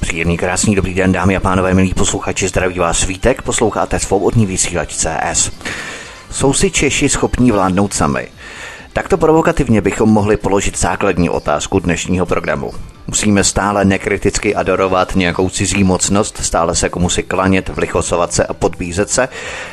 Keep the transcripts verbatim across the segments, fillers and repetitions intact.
Příjemný, krásný, dobrý den, dámy a pánové, milí posluchači, zdraví vás Vítek, posloucháte Svobodný vysílač C S. Jsou si Češi schopní vládnout sami? Takto provokativně bychom mohli položit základní otázku dnešního programu. Musíme stále nekriticky adorovat nějakou cizí mocnost, stále se komu si klanět, vlichosovat se a podbízet se?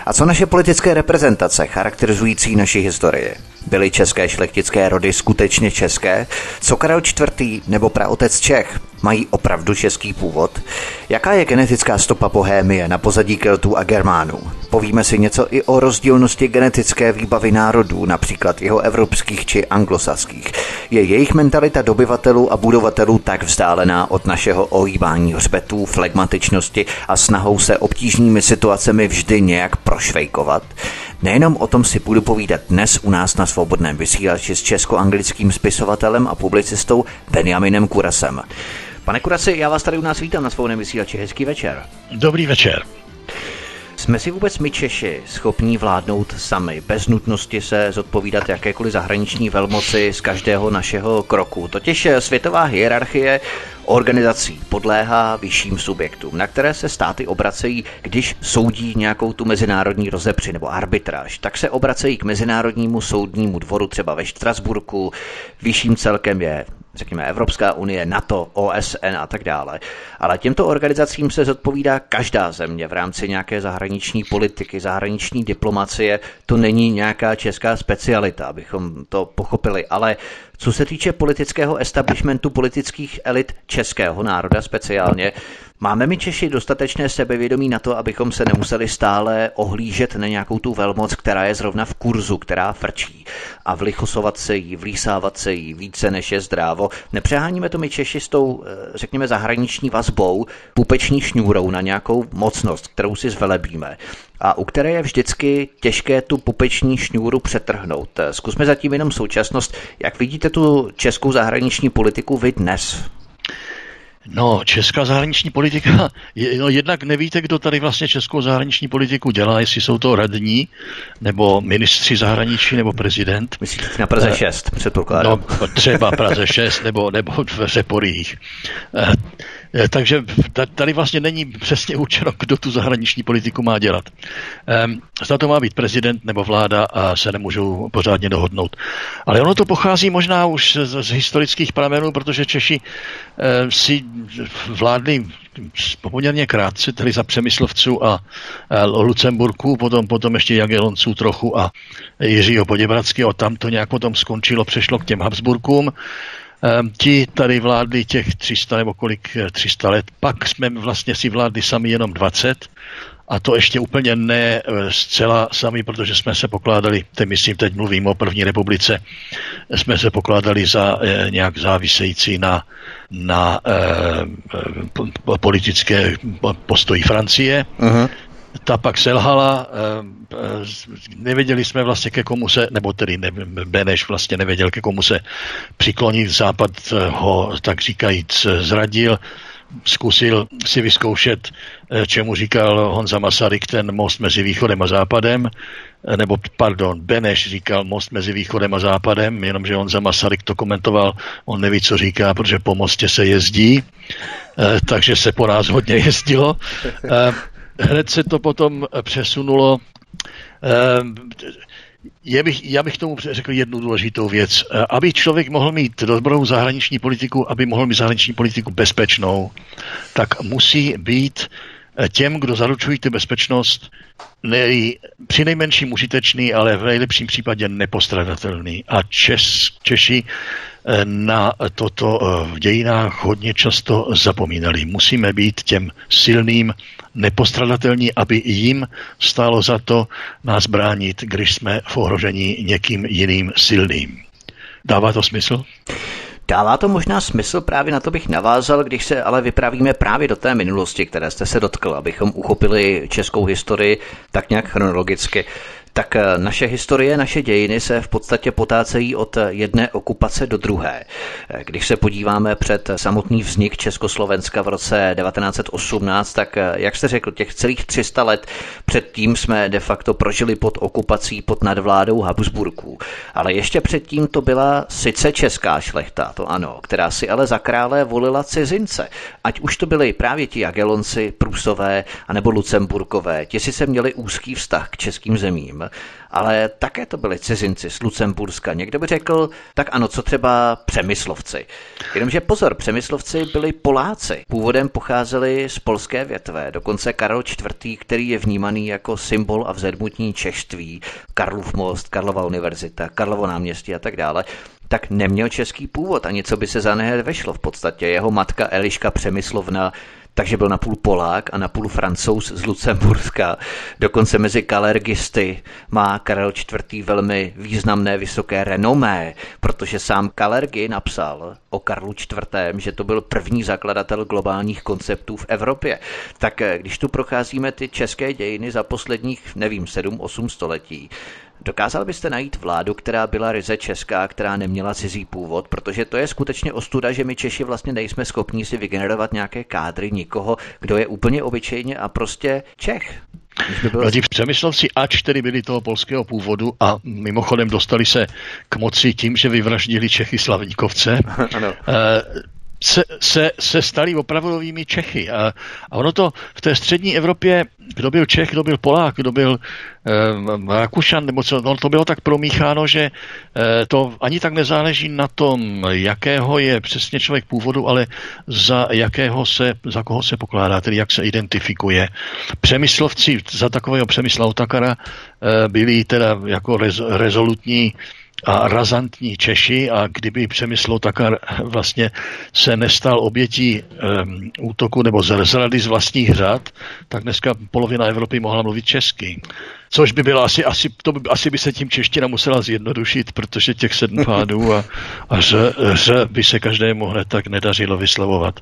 A co naše politické reprezentace, charakterizující naši historii? Byly české šlechtické rody skutečně české? Co Karel čtvrtý. nebo praotec Čech? Mají opravdu český původ? Jaká je genetická stopa Bohémie na pozadí Keltů a Germánů? Povíme si něco i o rozdílnosti genetické výbavy národů, například jeho evropských či anglosaských. Je jejich mentalita dobyvatelů a budovatelů tak vzdálená od našeho ohýbání hřbetů, flegmatičnosti a snahou se obtížnými situacemi vždy nějak prošvejkovat? Nejenom o tom si budu povídat dnes u nás na Svobodném vysílači s česko-anglickým spisovatelem a publicistou Benjaminem Kurasem. Pane Kurasi, já vás tady u nás vítám na Svobodném vysílači. Hezký večer. Dobrý večer. Jsme si vůbec my Češi schopní vládnout sami, bez nutnosti se zodpovídat jakékoliv zahraniční velmoci z každého našeho kroku? Totiž světová hierarchie organizací podléhá vyšším subjektům, na které se státy obracejí, když soudí nějakou tu mezinárodní rozepři nebo arbitráž. Tak se obracejí k Mezinárodnímu soudnímu dvoru třeba ve Štrasburku, vyšším celkem je, řekněme, Evropská unie, NATO, O S N a tak dále. Ale těmto organizacím se zodpovídá každá země v rámci nějaké zahraniční politiky, zahraniční diplomacie. To není nějaká česká specialita, abychom to pochopili. Ale co se týče politického establishmentu, politických elit českého národa speciálně, máme my Češi dostatečné sebevědomí na to, abychom se nemuseli stále ohlížet na nějakou tu velmoc, která je zrovna v kurzu, která frčí, a vlichosovat se jí, vlísávat se jí více, než je zdrávo? Nepřeháníme to my Češi s tou, řekněme, zahraniční vazbou, pupeční šňůrou na nějakou mocnost, kterou si zvelebíme a u které je vždycky těžké tu pupeční šňůru přetrhnout? Zkusme zatím jenom současnost. Jak vidíte tu českou zahraniční politiku vy dnes? No, česká zahraniční politika, no jednak nevíte, kdo tady vlastně českou zahraniční politiku dělá, jestli jsou to radní, nebo ministři zahraničí, nebo prezident. Myslíte na Praze šest, předpokládám. No, třeba Praze šest, nebo, nebo v Řeporích. Takže tady vlastně není přesně určeno, kdo tu zahraniční politiku má dělat. Zda to má být prezident nebo vláda a se nemůžou pořádně dohodnout. Ale ono to pochází možná už z, z historických pramenů, protože Češi si vládli poměrně krátce, tedy za Přemyslovců a Lucemburků, potom, potom ještě Jagellonců trochu a Jiřího Poděbradského. Tam to nějak potom skončilo, přešlo k těm Habsburkům. Ti tady vládli těch tři sta nebo kolik tři sta let, pak jsme vlastně si vládli sami jenom dvacet, a to ještě úplně ne zcela sami, protože jsme se pokládali, teď myslím, teď mluvím o první republice, jsme se pokládali za eh, nějak závisející na, na eh, politické postoji Francie. Uh-huh. Ta pak selhala, nevěděli jsme vlastně ke komu se, nebo tedy ne, Beneš vlastně nevěděl, ke komu se přiklonit, Západ ho tak říkajíc zradil, zkusil si vyzkoušet, čemu říkal Honza Masaryk, ten most mezi východem a západem, nebo pardon, Beneš říkal most mezi východem a západem, jenomže Honza Masaryk to komentoval, on neví, co říká, protože po mostě se jezdí, takže se po nás hodně jezdilo. Hned se to potom přesunulo. Já bych, já bych tomu řekl jednu důležitou věc. Aby člověk mohl mít dobrou zahraniční politiku, aby mohl mít zahraniční politiku bezpečnou, tak musí být těm, kdo zaručují tu bezpečnost, nej, při nejmenším užitečný, ale v nejlepším případě nepostradatelný. A Čes, Češi na toto v dějinách hodně často zapomínali. Musíme být těm silným nepostradatelní, aby jim stálo za to nás bránit, když jsme v ohrožení někým jiným silným. Dává to smysl? Dává to možná smysl, právě na to bych navázal, když se ale vypravíme právě do té minulosti, které jste se dotkl, abychom uchopili českou historii tak nějak chronologicky. Tak naše historie, naše dějiny se v podstatě potácejí od jedné okupace do druhé. Když se podíváme před samotný vznik Československa v roce devatenáct set osmnáct, tak jak jste řekl, těch celých tři sta let předtím jsme de facto prožili pod okupací, pod nadvládou Habsburků. Ale ještě předtím to byla sice česká šlechta, to ano, která si ale za krále volila cizince. Ať už to byli právě ti Jagellonci, Prusové, anebo Lucemburkové, ti sice měli úzký vztah k českým zemím, ale také to byli cizinci z Lucemburska. Někdo by řekl, tak ano, co třeba Přemyslovci. Jenomže pozor, Přemyslovci byli Poláci. Původem pocházeli z polské větve. Dokonce Karel čtvrtý., který je vnímaný jako symbol a vzedmutní češství, Karlův most, Karlova univerzita, Karlovo náměstí a tak dále, tak neměl český původ, ani co by se za něj vešlo v podstatě. Jeho matka Eliška Přemyslovna, takže byl napůl Polák a napůl Francouz z Lucemburska. Dokonce mezi kalergisty má Karel čtvrtý. Velmi významné vysoké renomé, protože sám Kalergi napsal o Karlu čtvrtém., že to byl první zakladatel globálních konceptů v Evropě. Tak když tu procházíme ty české dějiny za posledních, nevím, sedm osm století, dokázal byste najít vládu, která byla ryze česká, která neměla cizí původ, protože to je skutečně ostuda, že my Češi vlastně nejsme schopní si vygenerovat nějaké kádry nikoho, kdo je úplně obyčejně a prostě Čech. No, ti Přemyslovci, ač tedy byli toho polského původu a mimochodem dostali se k moci tím, že vyvraždili Čechy Slavíkovce, ano. Eh, Se, se, se stali opravdovými Čechy. A, a ono to v té střední Evropě, kdo byl Čech, kdo byl Polák, kdo byl eh, Rakušan, nebo co, no, to bylo tak promícháno, že eh, to ani tak nezáleží na tom, jakého je přesně člověk původu, ale za jakého se, za koho se pokládá, tedy jak se identifikuje. Přemyslovci za takového Přemysla Otakara eh, byli teda jako rez, rezolutní a razantní Češi, a kdyby Přemysl Otakar vlastně se nestal obětí um, útoku nebo zrady z vlastních řad, tak dneska polovina Evropy mohla mluvit česky. Což by bylo asi, asi, to by, asi by se tím čeština musela zjednodušit, protože těch sedm pádů a, a ř, ř by se každému hned tak nedařilo vyslovovat.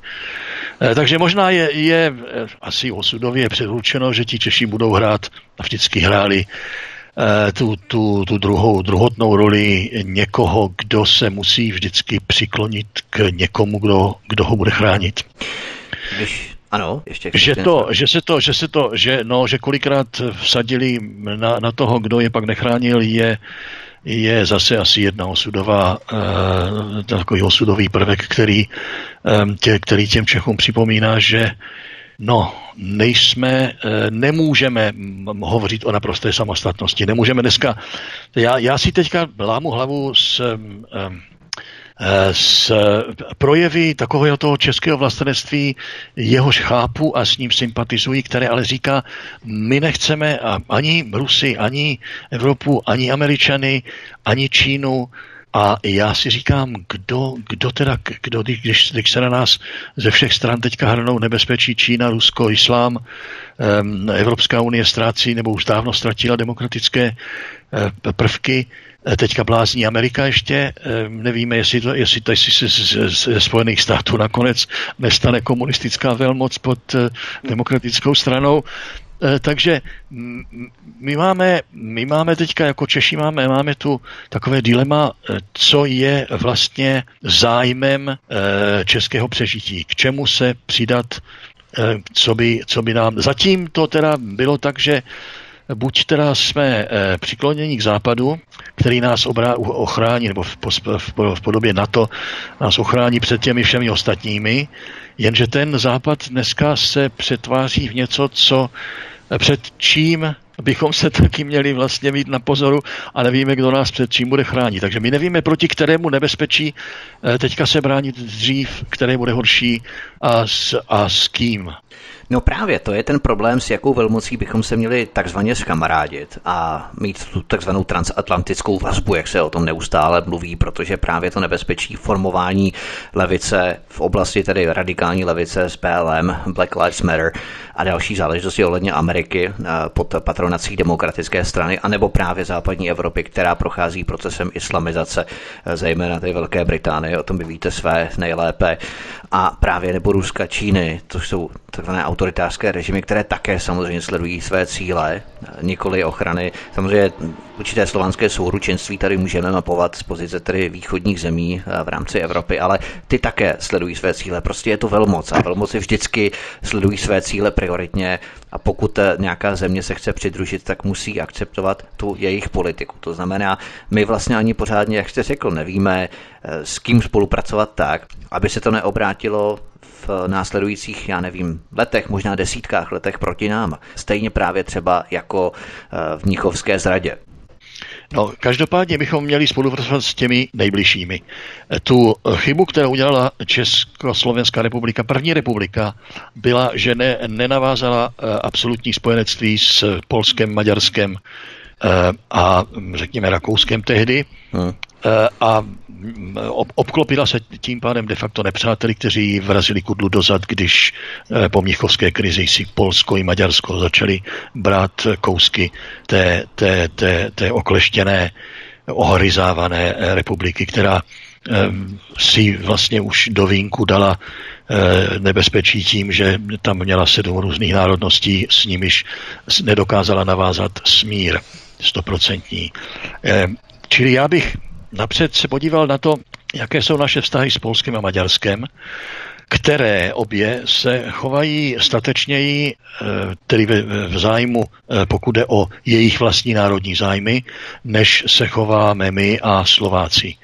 E, takže možná je, je asi osudově předurčeno, že ti Češi budou hrát a vždycky hráli Tu, tu, tu druhou, druhotnou roli někoho, kdo se musí vždycky přiklonit k někomu, kdo, kdo ho bude chránit. Když, ano, ještě že to, že se to, že se to, že, no, že kolikrát vsadili na, na toho, kdo je pak nechránil, je, je zase asi jedna osudová, eh, takový osudový prvek, který, eh, tě, který těm Čechům připomíná, že no, nejsme, nemůžeme hovořit o naprosté samostatnosti. Nemůžeme dneska... Já, já si teďka lámu hlavu s, s projevy takového toho českého vlastenectví, jehož chápu a s ním sympatizují, které ale říká, my nechceme ani Rusy, ani Evropu, ani Američany, ani Čínu. A já si říkám, kdo, kdo teda, kdo, když, když se na nás ze všech stran teďka hrnou nebezpečí Čína, Rusko, Islám, Evropská unie ztrácí nebo už dávno ztratila demokratické prvky, teďka blázní Amerika ještě, nevíme, jestli, to, jestli, to, jestli se ze Spojených států nakonec nestane komunistická velmoc pod demokratickou stranou. Takže my máme, my máme teďka, jako Češi máme, máme tu takové dilema, co je vlastně zájmem českého přežití, k čemu se přidat, co by, co by nám... Zatím to teda bylo tak, že buď teda jsme přikloněni k západu, který nás obrá, ochrání, nebo v, v, v podobě NATO nás ochrání před těmi všemi ostatními, jenže ten západ dneska se přetváří v něco, co před čím bychom se taky měli vlastně mít na pozoru a nevíme, kdo nás před čím bude chránit. Takže my nevíme, proti kterému nebezpečí teďka se bránit dřív, které bude horší a s, a s kým. No právě to je ten problém, s jakou velmocí bychom se měli takzvaně zkamarádit a mít tu takzvanou transatlantickou vazbu, jak se o tom neustále mluví, protože právě to nebezpečí formování levice v oblasti tedy radikální levice s P L M, Black Lives Matter a další záležitosti ohledně Ameriky pod patronací demokratické strany, anebo právě západní Evropy, která prochází procesem islamizace, zejména té Velké Británie, o tom vy víte své nejlépe, a právě nebo Ruska, Číny, to jsou takzvané autoritářské režimy, které také samozřejmě sledují své cíle, nikoli ochrany. Samozřejmě určité slovanské souručenství tady můžeme mapovat z pozice tedy východních zemí v rámci Evropy, ale ty také sledují své cíle. Prostě je to velmoc a velmoci vždycky sledují své cíle prioritně a pokud nějaká země se chce přidružit, tak musí akceptovat tu jejich politiku. To znamená, my vlastně ani pořádně, jak jste řekl, nevíme, s kým spolupracovat tak, aby se to neobrátilo v následujících, já nevím, letech, možná desítkách letech proti nám. Stejně právě třeba jako v mnichovské zradě. No, každopádně bychom měli spolupracovat s těmi nejbližšími. Tu chybu, kterou udělala Československá republika, první republika, byla, že ne, nenavázala absolutní spojenectví s Polskem, Maďarskem a řekněme Rakouskem tehdy. Hmm. A obklopila se tím pádem de facto nepřáteli, kteří vrazili kudlu dozad, když po mnichovské krizi si Polsko i Maďarsko začali brát kousky té, té, té, té okleštěné, ohoryzávané republiky, která si vlastně už do vínku dala nebezpečí tím, že tam měla sedm různých národností, s nimiž nedokázala navázat smír stoprocentní. Čili já bych napřed se podíval na to, jaké jsou naše vztahy s Polskem a Maďarskem, které obě se chovají statečněji, tedy v zájmu, pokud jde o jejich vlastní národní zájmy, než se chováme my a Slováci.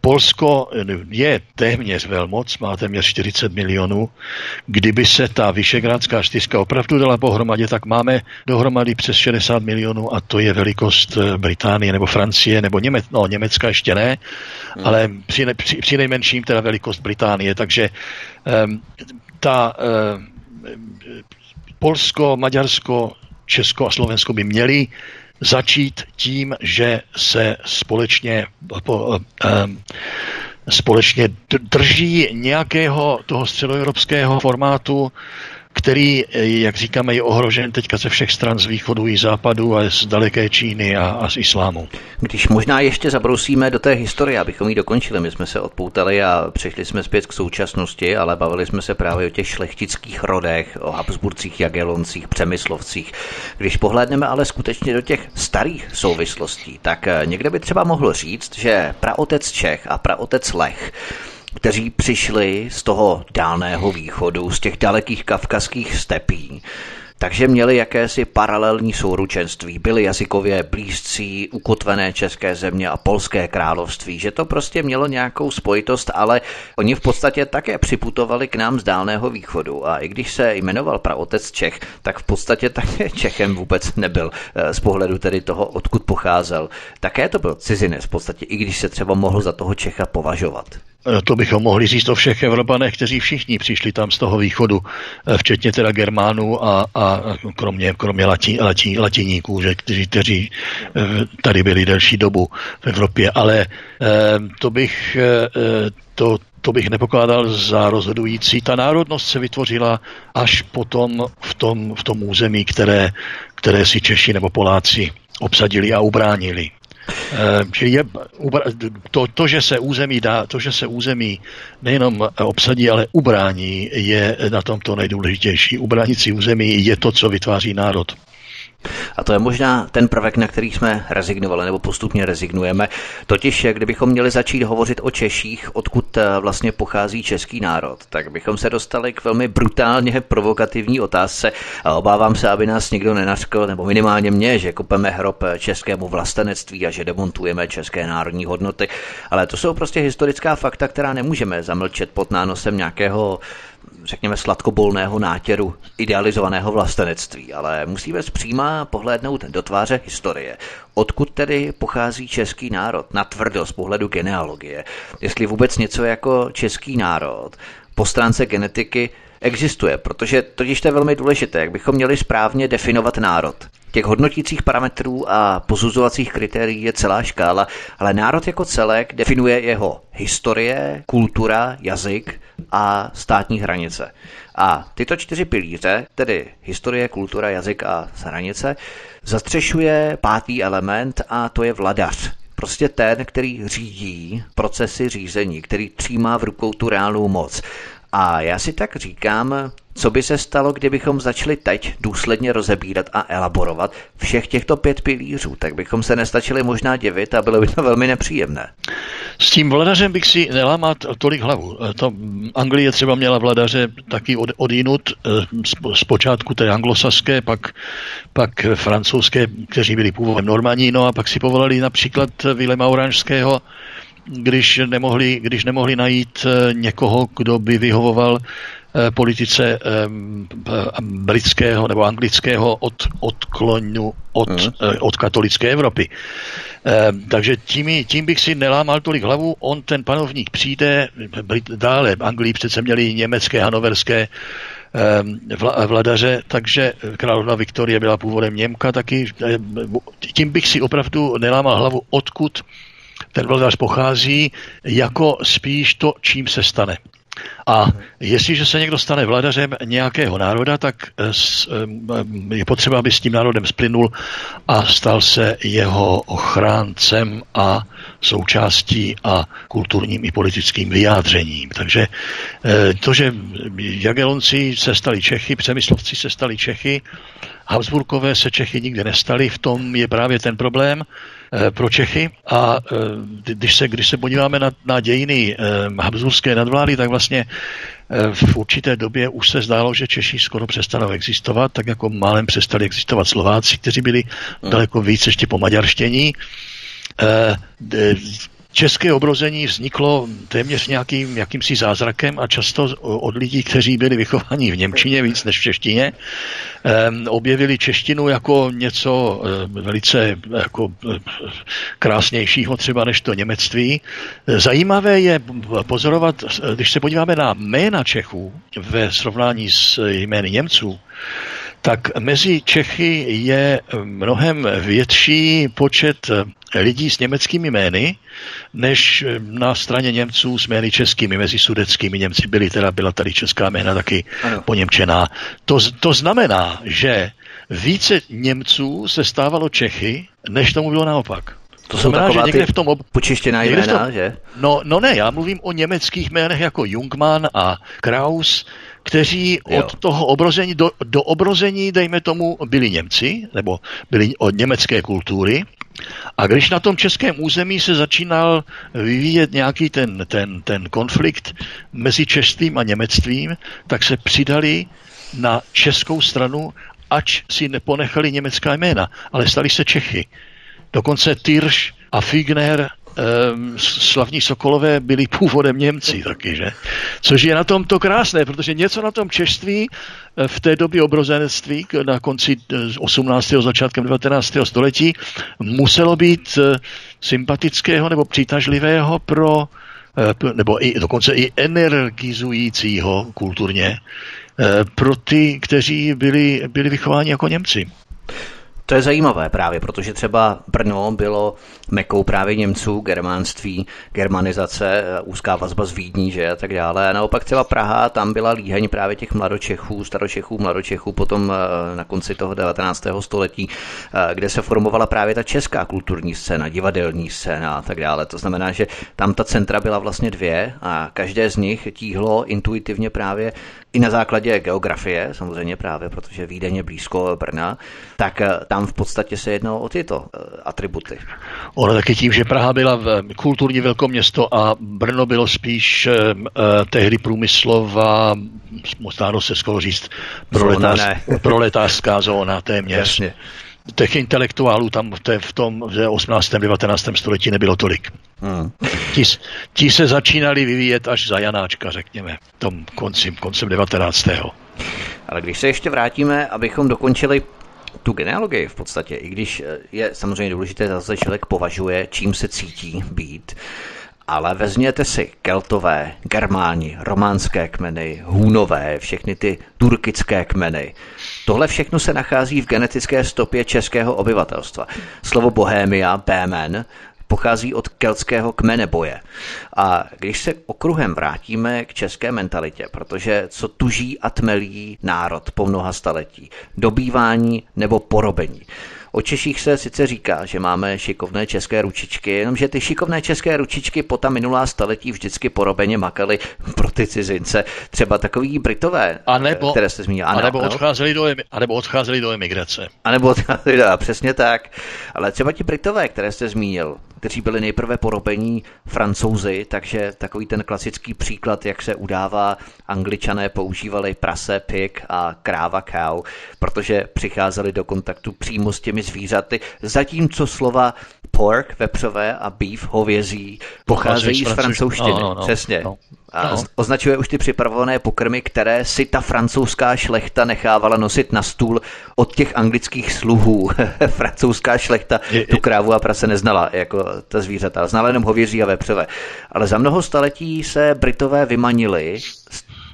Polsko je téměř velmoc, má téměř čtyřicet milionů. Kdyby se ta Visegrádská čtyřka opravdu dala pohromadě, tak máme dohromady přes šedesát milionů a to je velikost Británie nebo Francie nebo Němec, no, Německa ještě ne, hmm. ale při, při, při nejmenším teda velikost Británie. Takže um, ta um, Polsko, Maďarsko, Česko a Slovensko by měli začít tím, že se společně, po, um, společně drží nějakého toho středoevropského formátu, který, jak říkáme, je ohrožen teďka ze všech stran, z východu i západu a z daleké Číny a, a z islámu. Když možná ještě zabrousíme do té historie, abychom ji dokončili. My jsme se odpoutali a přišli jsme zpět k současnosti, ale bavili jsme se právě o těch šlechtických rodech, o Habsburcích, Jagelloncích, Přemyslovcích. Když pohlédneme ale skutečně do těch starých souvislostí, tak někde by třeba mohlo říct, že praotec Čech a praotec Lech, kteří přišli z toho dálného východu, z těch dalekých kavkazských stepí, takže měli jakési paralelní souručenství, byli jazykově blízcí ukotvené české země a polské království, že to prostě mělo nějakou spojitost, ale oni v podstatě také připutovali k nám z dálného východu a i když se jmenoval praotec Čech, tak v podstatě také Čechem vůbec nebyl z pohledu tedy toho, odkud pocházel. Také to byl cizinec v podstatě, i když se třeba mohl za toho Čecha považovat. To bychom mohli říct o všech Evropanech, kteří všichni přišli tam z toho východu, včetně teda Germánů a, a kromě, kromě latí, latí, latiníků, že, kteří, kteří tady byli delší dobu v Evropě. Ale to bych, to, to bych nepokládal za rozhodující. Ta národnost se vytvořila až potom v tom, v tom území, které, které si Češi nebo Poláci obsadili a ubránili. Že je, to, to, že se území dá, to, že se území nejenom obsadí, ale ubrání, je na tom to nejdůležitější. Ubránit si území je to, co vytváří národ. A to je možná ten prvek, na který jsme rezignovali nebo postupně rezignujeme. Totiž, kdybychom měli začít hovořit o Češích, odkud vlastně pochází český národ, tak bychom se dostali k velmi brutálně provokativní otázce a obávám se, aby nás nikdo nenařkl, nebo minimálně mě, že kopeme hrob českému vlastenectví a že demontujeme české národní hodnoty. Ale to jsou prostě historická fakta, která nemůžeme zamlčet pod nánosem nějakého, řekněme, sladkobolného nátěru idealizovaného vlastenectví, ale musíme zpříma pohlédnout do tváře historie. Odkud tedy pochází český národ? Natvrdo z pohledu genealogie. Jestli vůbec něco jako český národ po stránce genetiky existuje, protože totiž to je velmi důležité, jak bychom měli správně definovat národ. Těch hodnotících parametrů a posuzovacích kritérií je celá škála, ale národ jako celek definuje jeho historie, kultura, jazyk a státní hranice. A tyto čtyři pilíře, tedy historie, kultura, jazyk a hranice, zastřešuje pátý element a to je vladař. Prostě ten, který řídí procesy řízení, který třímá v rukou tu reálnou moc. A já si tak říkám, co by se stalo, kdybychom začali teď důsledně rozebírat a elaborovat všech těchto pět pilířů, tak bychom se nestačili možná divit a bylo by to velmi nepříjemné. S tím vladařem bych si nelámat tolik hlavu. To Anglie třeba měla vladaře taky od, odinut, zpočátku té anglosaské, pak, pak francouzské, kteří byli původem Normani, no a pak si povolali například Viléma Oranžského, když nemohli, když nemohli najít někoho, kdo by vyhovoval politice britského nebo anglického od, odklonu od, hmm. od katolické Evropy. Takže tím, tím bych si nelámal tolik hlavu, on ten panovník přijde, Brit, dále Anglii přece měli německé, hanoverské Vla, vladaře, takže královna Viktorie byla původem Němka taky. Tím bych si opravdu nelámal hlavu, odkud ten vladař pochází, jako spíš to, čím se stane. A jestliže se někdo stane vladařem nějakého národa, tak je potřeba, aby s tím národem splynul a stal se jeho ochráncem a součástí a kulturním i politickým vyjádřením. Takže to, že Jagellonci se stali Čechy, Přemyslovci se stali Čechy, Habsburkové se Čechy nikdy nestali, v tom je právě ten problém pro Čechy. A když se, když se podíváme na, na dějiny habsburské nadvlády, tak vlastně v určité době už se zdálo, že Češi skoro přestanou existovat, tak jako málem přestali existovat Slováci, kteří byli daleko víc ještě po maďarštění. České obrození vzniklo téměř nějakým jakýmsi zázrakem a často od lidí, kteří byli vychováni v němčině víc než v češtině, objevili češtinu jako něco velice jako krásnějšího třeba než to němectví. Zajímavé je pozorovat, když se podíváme na jména Čechů ve srovnání s jmény Němců, tak mezi Čechy je mnohem větší počet lidí s německými jmény, než na straně Němců s jmény českými, mezi sudeckými Němci byli, teda byla tady česká jména taky poněmčená. To, to znamená, že více Němců se stávalo Čechy, než tomu bylo naopak. To znamená, že někde v tom ob... počištěná jména, tom... že? No, no ne, já mluvím o německých jménech jako Jungmann a Kraus, kteří od jo. toho obrození do, do obrození, dejme tomu, byli Němci, nebo byli od německé kultury. A když na tom českém území se začínal vyvíjet nějaký ten, ten, ten konflikt mezi českým a německým, tak se přidali na českou stranu, ač si neponechali německá jména, ale stali se Čechy. Dokonce Tyrš a Figner, slavní Sokolové, byli původem Němci taky, že? Což je na tom to krásné, protože něco na tom češství v té době obrozenectví na konci osmnáctého začátkem devatenáctého století muselo být sympatického nebo přitažlivého pro, nebo i, dokonce i energizujícího kulturně pro ty, kteří byli, byli vychováni jako Němci. To je zajímavé právě, protože třeba Brno bylo mekou právě Němců, germánství, germanizace, úzká vazba z Vídní, že a tak dále. A naopak třeba Praha, tam byla líheň právě těch mladočechů, staročechů, mladočechů, potom na konci toho devatenáctého století, kde se formovala právě ta česká kulturní scéna, divadelní scéna a tak dále. To znamená, že tam ta centra byla vlastně dvě a každé z nich tíhlo intuitivně právě i na základě geografie, samozřejmě právě, protože Vídeň je blízko Brna, tak tam v podstatě se jednalo o tyto atributy. Ono taky tím, že Praha byla kulturní velkoměsto a Brno bylo spíš tehdy průmyslová, možná se skoro říct, proletářská zóna téměř. Jasně. Těch intelektuálů tam v, té, v tom v osmnáctém. devatenáctém století nebylo tolik. Hmm. Ti, ti se začínali vyvíjet až za Janáčka, řekněme, tom koncem, koncem devatenáctého. Ale když se ještě vrátíme, abychom dokončili tu genealogii v podstatě, i když je samozřejmě důležité, zase člověk považuje, čím se cítí být, Ale vezměte si Keltové, Germáni, románské kmeny, Hůnové, všechny ty turkické kmeny. Tohle všechno se nachází v genetické stopě českého obyvatelstva. Slovo Bohémia, Bémen, pochází od keltského kmene boje. A když se okruhem vrátíme k české mentalitě, protože co tuží a tmelí národ po mnoha staletí, dobývání nebo porobení. O Češích se sice říká, že máme šikovné české ručičky, jenomže ty šikovné české ručičky po ta minulá staletí vždycky porobeně makaly pro ty cizince, třeba takový Britové, a nebo, které jste zmínil. A nebo odcházeli do, odcházeli do emigrace. A nebo odcházeli do, přesně tak. Ale třeba ti Britové, které jste zmínil, kteří byli nejprve porobení Francouzi, takže takový ten klasický příklad, jak se udává, Angličané používali prase, pig a kráva cow, protože přicházeli do kontaktu přímo s těmi zvířaty, zatímco slova pork, vepřové a beef, hovězí, pocházejí z francouzštiny. No, no, no, přesně. No, no. A označuje už ty připravované pokrmy, které si ta francouzská šlechta nechávala nosit na stůl od těch anglických sluhů. Francouzská šlechta je, tu krávu a prase neznala, jako ta zvířata. Znala jenom hovězí a vepřové. Ale za mnoho staletí se Britové vymanili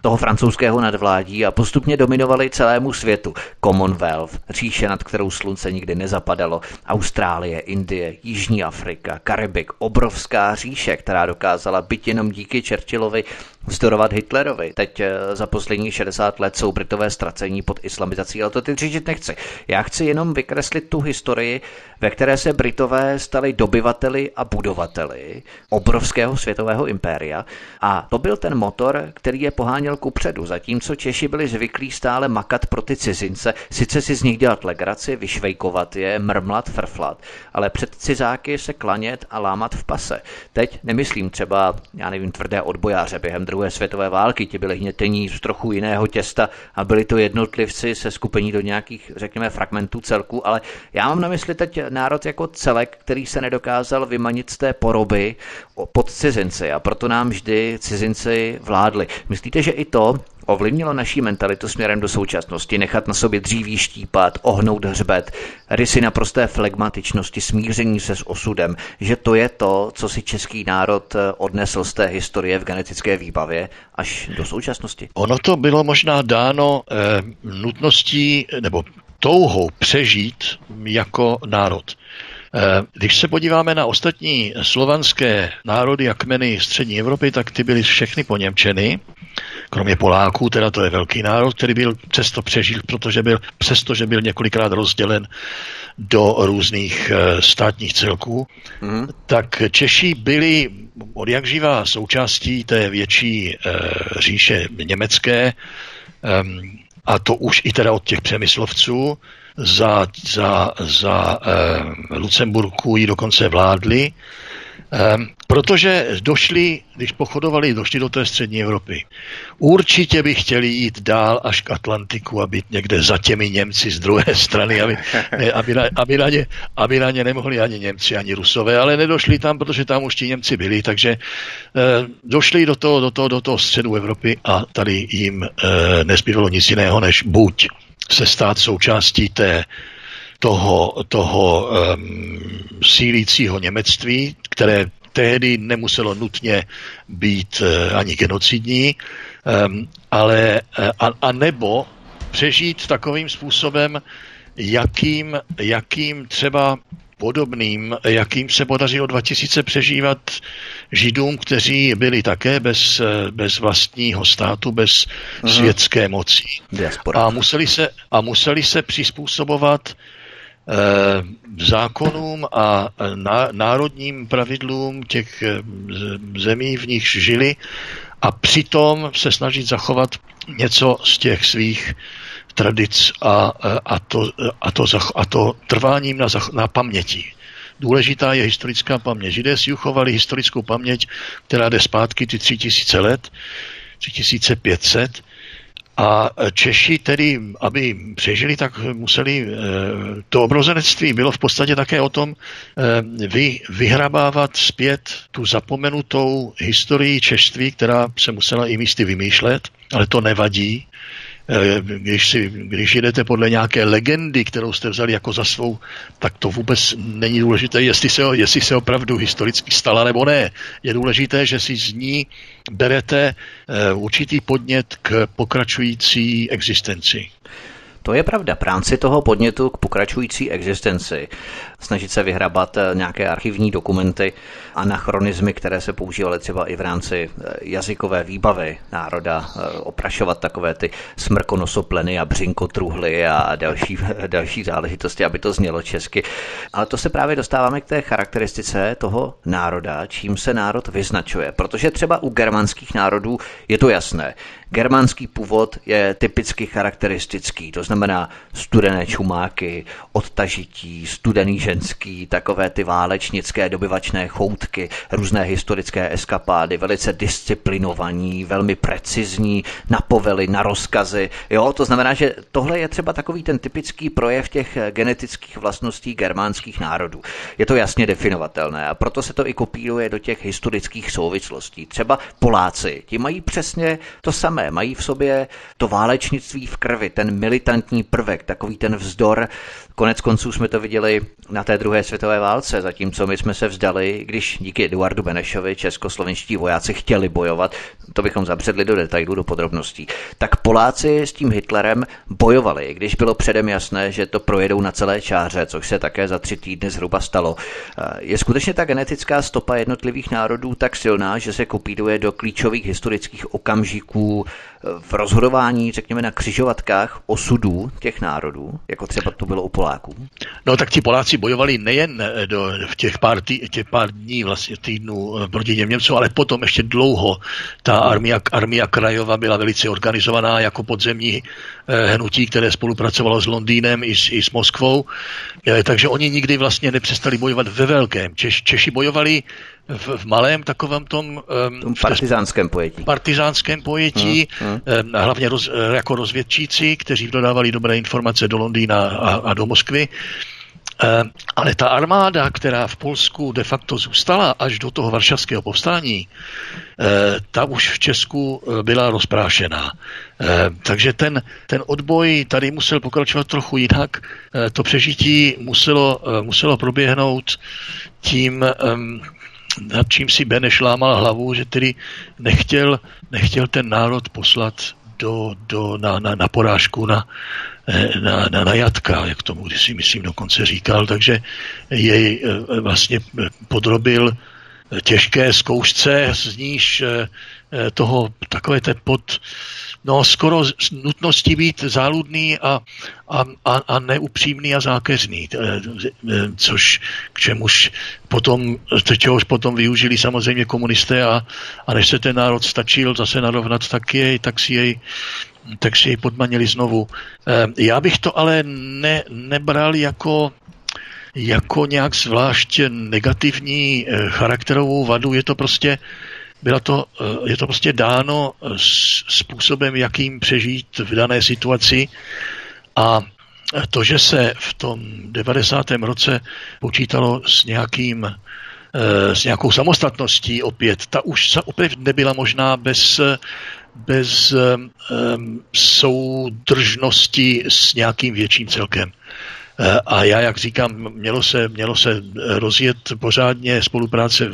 toho francouzského nadvládí a postupně dominovali celému světu. Commonwealth, říše, nad kterou slunce nikdy nezapadalo, Austrálie, Indie, Jižní Afrika, Karibik, obrovská říše, která dokázala byt jenom díky Churchillovi vzdorovat Hitlerovi. Teď za poslední šedesát let jsou Britové ztracení pod islamizací, ale to teď říct nechci. Já chci jenom vykreslit tu historii, ve které se Britové stali dobyvateli a budovateli obrovského světového impéria, a to byl ten motor, který je poháněl kupředu, zatímco Češi byli zvyklí stále makat pro ty cizince, sice si z nich dělat legraci, vyšvejkovat je, mrmlat, frflat, ale před cizáky se klanět a lámat v pase. Teď nemyslím třeba, já nevím, tvrdé odbojáře během druhé světové války, ti byli hnětení z trochu jiného těsta a byli to jednotlivci se skupení do nějakých, řekněme, fragmentů celku, ale já mám na mysli teď národ jako celek, který se nedokázal vymanit z té poroby pod cizinci, a proto nám vždy cizinci vládli. Myslíte, že i to ovlivnilo naší mentalitu směrem do současnosti, nechat na sobě dříví štípat, ohnout hřbet, rysy naprosté flegmatičnosti, smíření se s osudem, že to je to, co si český národ odnesl z té historie v genetické výbavě až do současnosti? Ono to bylo možná dáno eh, nutností nebo touhou přežít jako národ. Když se podíváme na ostatní slovanské národy a kmeny střední Evropy, tak ty byly všechny poněmčeny, kromě Poláků, teda to je velký národ, který byl přesto přežil, protože byl, přestože byl několikrát rozdělen do různých státních celků, mm. tak Češi byli od jak živá součástí té větší eh, říše německé, eh, a to už i teda od těch Přemyslovců. Za, za, za eh, Lucemburku ji dokonce vládli, eh, protože došli, když pochodovali, došli do té střední Evropy. Určitě by chtěli jít dál až k Atlantiku a být někde za těmi Němci z druhé strany, aby, ne, aby, na, aby, na, ně, aby na ně nemohli ani Němci, ani Rusové, ale nedošli tam, protože tam už ti Němci byli, takže eh, došli do toho, do toho, do toho středu Evropy a tady jim eh, nezbývalo nic jiného, než buď se stát součástí té, toho, toho um, sílícího němectví, které tehdy nemuselo nutně být uh, ani genocidní, um, ale, a, a nebo přežít takovým způsobem, jakým, jakým třeba podobným, jakým se podařilo dva tisíce přežívat Židům, kteří byli také bez, bez vlastního státu, bez Aha. světské moci. A museli se, a museli se přizpůsobovat eh, zákonům a na, národním pravidlům těch zemí, v nichž žili, a přitom se snažit zachovat něco z těch svých tradic a, a, to, a, to, a to trváním na, na paměti. Důležitá je historická paměť. Židé si uchovali historickou paměť, která jde zpátky ty tři tisíce let, tři tisíce pětset, a Češi tedy, aby přežili, tak museli, to obrozenectví bylo v podstatě také o tom vy, vyhrabávat zpět tu zapomenutou historii češství, která se musela i místy vymýšlet, ale to nevadí. Když, si, když jedete podle nějaké legendy, kterou jste vzali jako za svou, tak to vůbec není důležité, jestli se, jestli se opravdu historicky stala nebo ne. Je důležité, že si z ní berete určitý podnět k pokračující existenci. To je pravda. Práci toho podnětu k pokračující existenci, snažit se vyhrabat nějaké archivní dokumenty, anachronizmy, které se používaly třeba i v rámci jazykové výbavy národa, oprašovat takové ty smrkonosopleny a břinkotruhly a další, další záležitosti, aby to znělo česky. Ale to se právě dostáváme k té charakteristice toho národa, čím se národ vyznačuje. Protože třeba u germánských národů je to jasné. Germánský původ je typicky charakteristický, to znamená studené čumáky, odtažití, studený ženský, takové ty válečnické dobyvačné choutky, různé historické eskapády, velice disciplinovaní, velmi precizní, na povely, na rozkazy. Jo, to znamená, že tohle je třeba takový ten typický projev těch genetických vlastností germánských národů. Je to jasně definovatelné a proto se to i kopíruje do těch historických souvislostí. Třeba Poláci, ti mají přesně to samé. Mají v sobě to válečnictví v krvi, ten militantní prvek, takový ten vzdor. Konec konců jsme to viděli na té druhé světové válce, zatímco my jsme se vzdali, když díky Eduardu Benešovi českoslovenští vojáci chtěli bojovat, to bychom zabředli do detailů, do podrobností, tak Poláci s tím Hitlerem bojovali, když bylo předem jasné, že to projedou na celé čáře, což se také za tři týdny zhruba stalo. Je skutečně ta genetická stopa jednotlivých národů tak silná, že se kopíruje do klíčových historických okamžiků v rozhodování, řekněme, na křižovatkách osudů těch národů, jako třeba to bylo u Poláků? No tak ti Poláci bojovali nejen do, v těch pár, tý, těch pár dní, vlastně týdnů proti Němcům, ale potom ještě dlouho. Ta armia, armia Krajova byla velice organizovaná jako podzemní hnutí, které spolupracovalo s Londýnem i s, i s Moskvou. Takže oni nikdy vlastně nepřestali bojovat ve velkém. Češ, Češi bojovali V, v malém takovém tom... Um, partizánském pojetí. Partizánském pojetí, hmm, hmm. hlavně roz, jako rozvědčíci, kteří dodávali dobré informace do Londýna a, a do Moskvy. Um, ale ta armáda, která v Polsku de facto zůstala až do toho varšavského povstání, um, ta už v Česku byla rozprášená. Um, takže ten, ten odboj tady musel pokračovat trochu jinak. Um, to přežití muselo, um, muselo proběhnout tím... Um, nad čím si Beneš lámal hlavu, že tedy nechtěl, nechtěl ten národ poslat do, do, na, na, na porážku, na, na, na, na jatka, jak tomu když si myslím dokonce říkal, takže jej vlastně podrobil těžké zkoušce, z níž toho takové té pod... No, skoro s nutností být záludný a, a, a neupřímný a zákeřný, což k čemuž potom, čehož potom využili samozřejmě komunisté a, a než se ten národ stačil zase narovnat, tak, jej, tak si jej tak si jej podmanili znovu. Já bych to ale ne, nebral jako jako nějak zvlášť negativní charakterovou vadu, je to prostě Byla to, je to prostě dáno způsobem, jakým přežít v dané situaci, a to, že se v tom devadesátém roce počítalo s nějakým, s nějakou samostatností opět, ta už opět nebyla možná bez, bez um, soudržnosti s nějakým větším celkem. A já, jak říkám, mělo se, mělo se rozjet pořádně spolupráce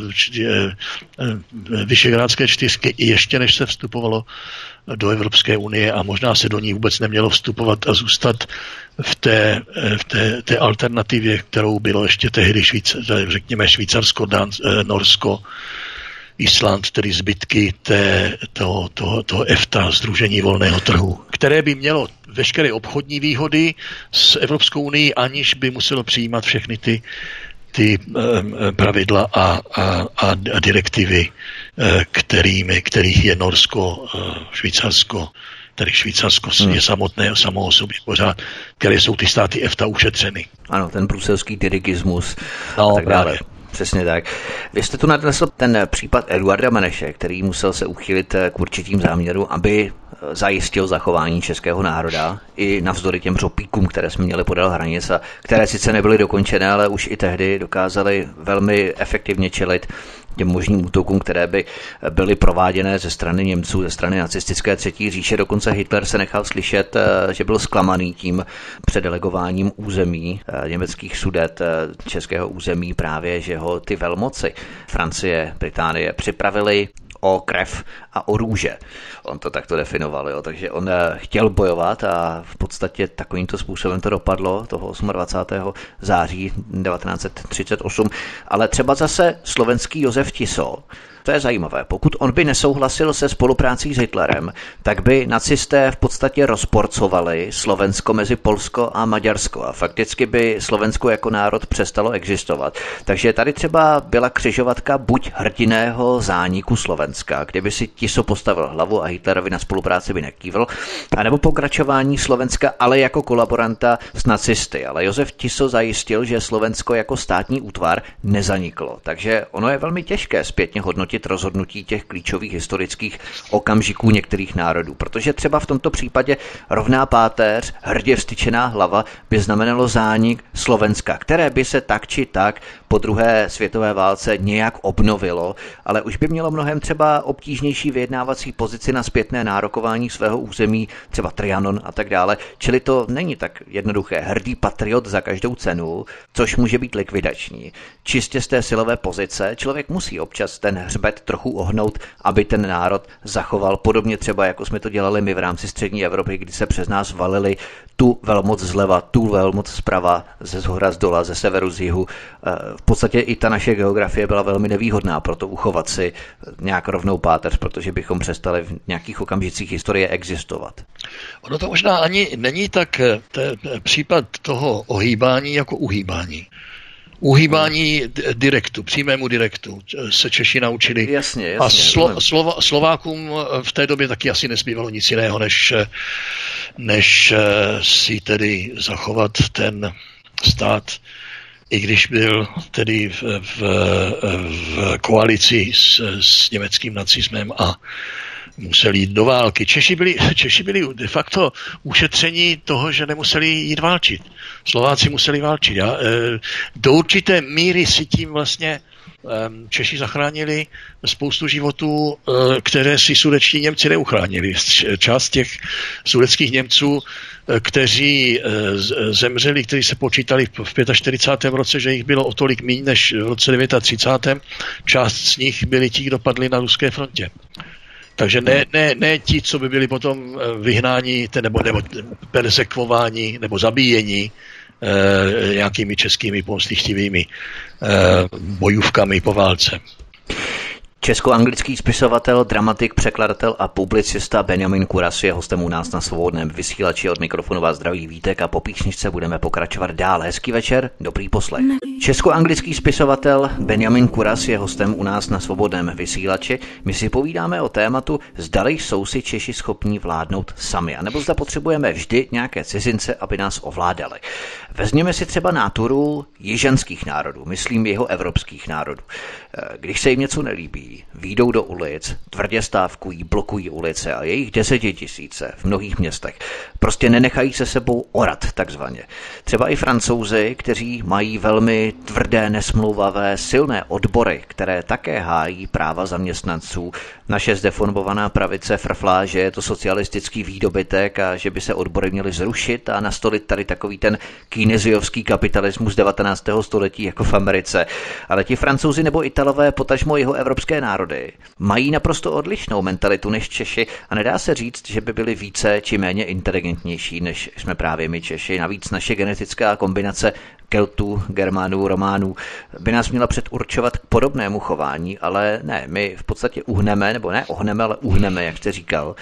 Visegrádské čtyřky i ještě než se vstupovalo do Evropské unie a možná se do ní vůbec nemělo vstupovat a zůstat v té, v té, té alternativě, kterou bylo ještě tehdy Švýc, řekněme Švýcarsko, Dánsko, Norsko, Island, tedy zbytky té, toho, toho, toho EFTA, Sdružení volného trhu, které by mělo veškeré obchodní výhody s Evropskou unii, aniž by muselo přijímat všechny ty, ty pravidla a, a, a direktivy, kterými, kterých je Norsko, Švýcarsko, tedy Švýcarsko je hmm. samotné, samo o sobě pořád, které jsou ty státy EFTA ušetřeny. Ano, ten bruselský dirigismus no, a tak dále. Právě. Přesně tak. Vy jste tu nadnesl ten případ Eduarda Beneše, který musel se uchýlit k určitým záměrům, aby zajistil zachování českého národa i navzdory těm řopíkům, které jsme měli podél hranic a které sice nebyly dokončené, ale už i tehdy dokázaly velmi efektivně čelit těm možným útokům, které by byly prováděné ze strany Němců, ze strany nacistické třetí říše. Dokonce Hitler se nechal slyšet, že byl zklamaný tím předelegováním území německých Sudet, českého území právě, že ho ty velmoci Francie, Británie připravili o krev a o růže. On to takto definoval, jo. Takže on chtěl bojovat a v podstatě takovýmto způsobem to dopadlo toho dvacátého osmého září devatenáct třicet osm. Ale třeba zase slovenský Jozef Tiso, to je zajímavé, pokud on by nesouhlasil se spoluprácí s Hitlerem, tak by nacisté v podstatě rozporcovali Slovensko mezi Polsko a Maďarsko a fakticky by Slovensko jako národ přestalo existovat. Takže tady třeba byla křižovatka buď hrdinného zániku Slovenska, kde by si Tiso postavil hlavu a Hitlerovi na spolupráci by nekývil, anebo pokračování Slovenska, ale jako kolaboranta s nacisty. Ale Josef Tiso zajistil, že Slovensko jako státní útvar nezaniklo. Takže ono je velmi těžké zpětně hodnotit rozhodnutí těch klíčových historických okamžiků některých národů. Protože třeba v tomto případě rovná páteř, hrdě vstyčená hlava by znamenalo zánik Slovenska, které by se tak či tak po druhé světové válce nějak obnovilo, ale už by mělo mnohem třeba obtížnější vyjednávací pozici na zpětné nárokování svého území, třeba Trianon a tak dále. Čili to není tak jednoduché. Hrdý patriot za každou cenu, což může být likvidační. Čistě z té silové pozice člověk musí občas ten hřbet trochu ohnout, aby ten národ zachoval, podobně třeba jako jsme to dělali my v rámci střední Evropy, kdy se přes nás valili tu velmoc zleva, tu velmoc zprava, ze zhora, z dola, ze severu, z jihu. V podstatě i ta naše geografie byla velmi nevýhodná, proto uchovat si nějak rovnou páteř, protože bychom přestali v nějakých okamžicích historie existovat. Ono to možná ani není tak ten případ toho ohýbání jako uhýbání. Uhýbání direktu, přímému direktu se Češi naučili. Jasně, jasně, a Slo, Slova, Slovákům v té době taky asi nezbývalo nic jiného, než, než si tedy zachovat ten stát, i když byl tedy v, v, v koalici s, s německým nacismem a museli jít do války. Češi byli, Češi byli de facto ušetření toho, že nemuseli jít válčit. Slováci museli válčit. A do určité míry si tím vlastně Češi zachránili spoustu životů, které si sudeční Němci neuchránili. Část těch sudeckých Němců, kteří zemřeli, kteří se počítali v čtyřicátém pátém roce, že jich bylo o tolik míň než v roce třicátém devátém, část z nich byli ti, kdo padli na ruské frontě. Takže ne, ne, ne ti, co by byli potom vyhnáni nebo, nebo persekvováni nebo zabíjeni eh, nějakými českými pomstychtivými eh, bojůvkami po válce. Česko-anglický spisovatel, dramatik, překladatel a publicista Benjamin Kuras je hostem u nás na Svobodném vysílači. Od mikrofonu vás zdraví Vítek a po písničce budeme pokračovat dál. Hezký večer, dobrý poslech. Česko-anglický spisovatel Benjamin Kuras je hostem u nás na Svobodném vysílači. My si povídáme o tématu, zdali jsou si Češi schopní vládnout sami, anebo zda potřebujeme vždy nějaké cizince, aby nás ovládali. Vezměme si třeba náturu jižanských národů, myslím jeho evropských národů. Když se jim něco nelíbí, výjdou do ulic, tvrdě stávkují, blokují ulice a jejich desetitisíce v mnohých městech. Prostě nenechají se sebou orat, takzvaně. Třeba i Francouzi, kteří mají velmi tvrdé, nesmlouvavé, silné odbory, které také hájí práva zaměstnanců. Naše zdeformovaná pravice frflá, že je to socialistický výdobytek a že by se odbory měly zrušit a nastolit tady takový ten keynesiovský kapitalismus devatenáctého století jako v Americe. Ale ti Francouzi nebo Italové, potažmo jeho evropské národy, mají naprosto odlišnou mentalitu než Češi a nedá se říct, že by byli více či méně inteligentnější, než jsme právě my Češi. Navíc naše genetická kombinace Keltů, Germánů, Románů by nás měla předurčovat k podobnému chování, ale ne, my v podstatě uhneme, nebo ne ohneme, ale uhneme, jak jste říkal.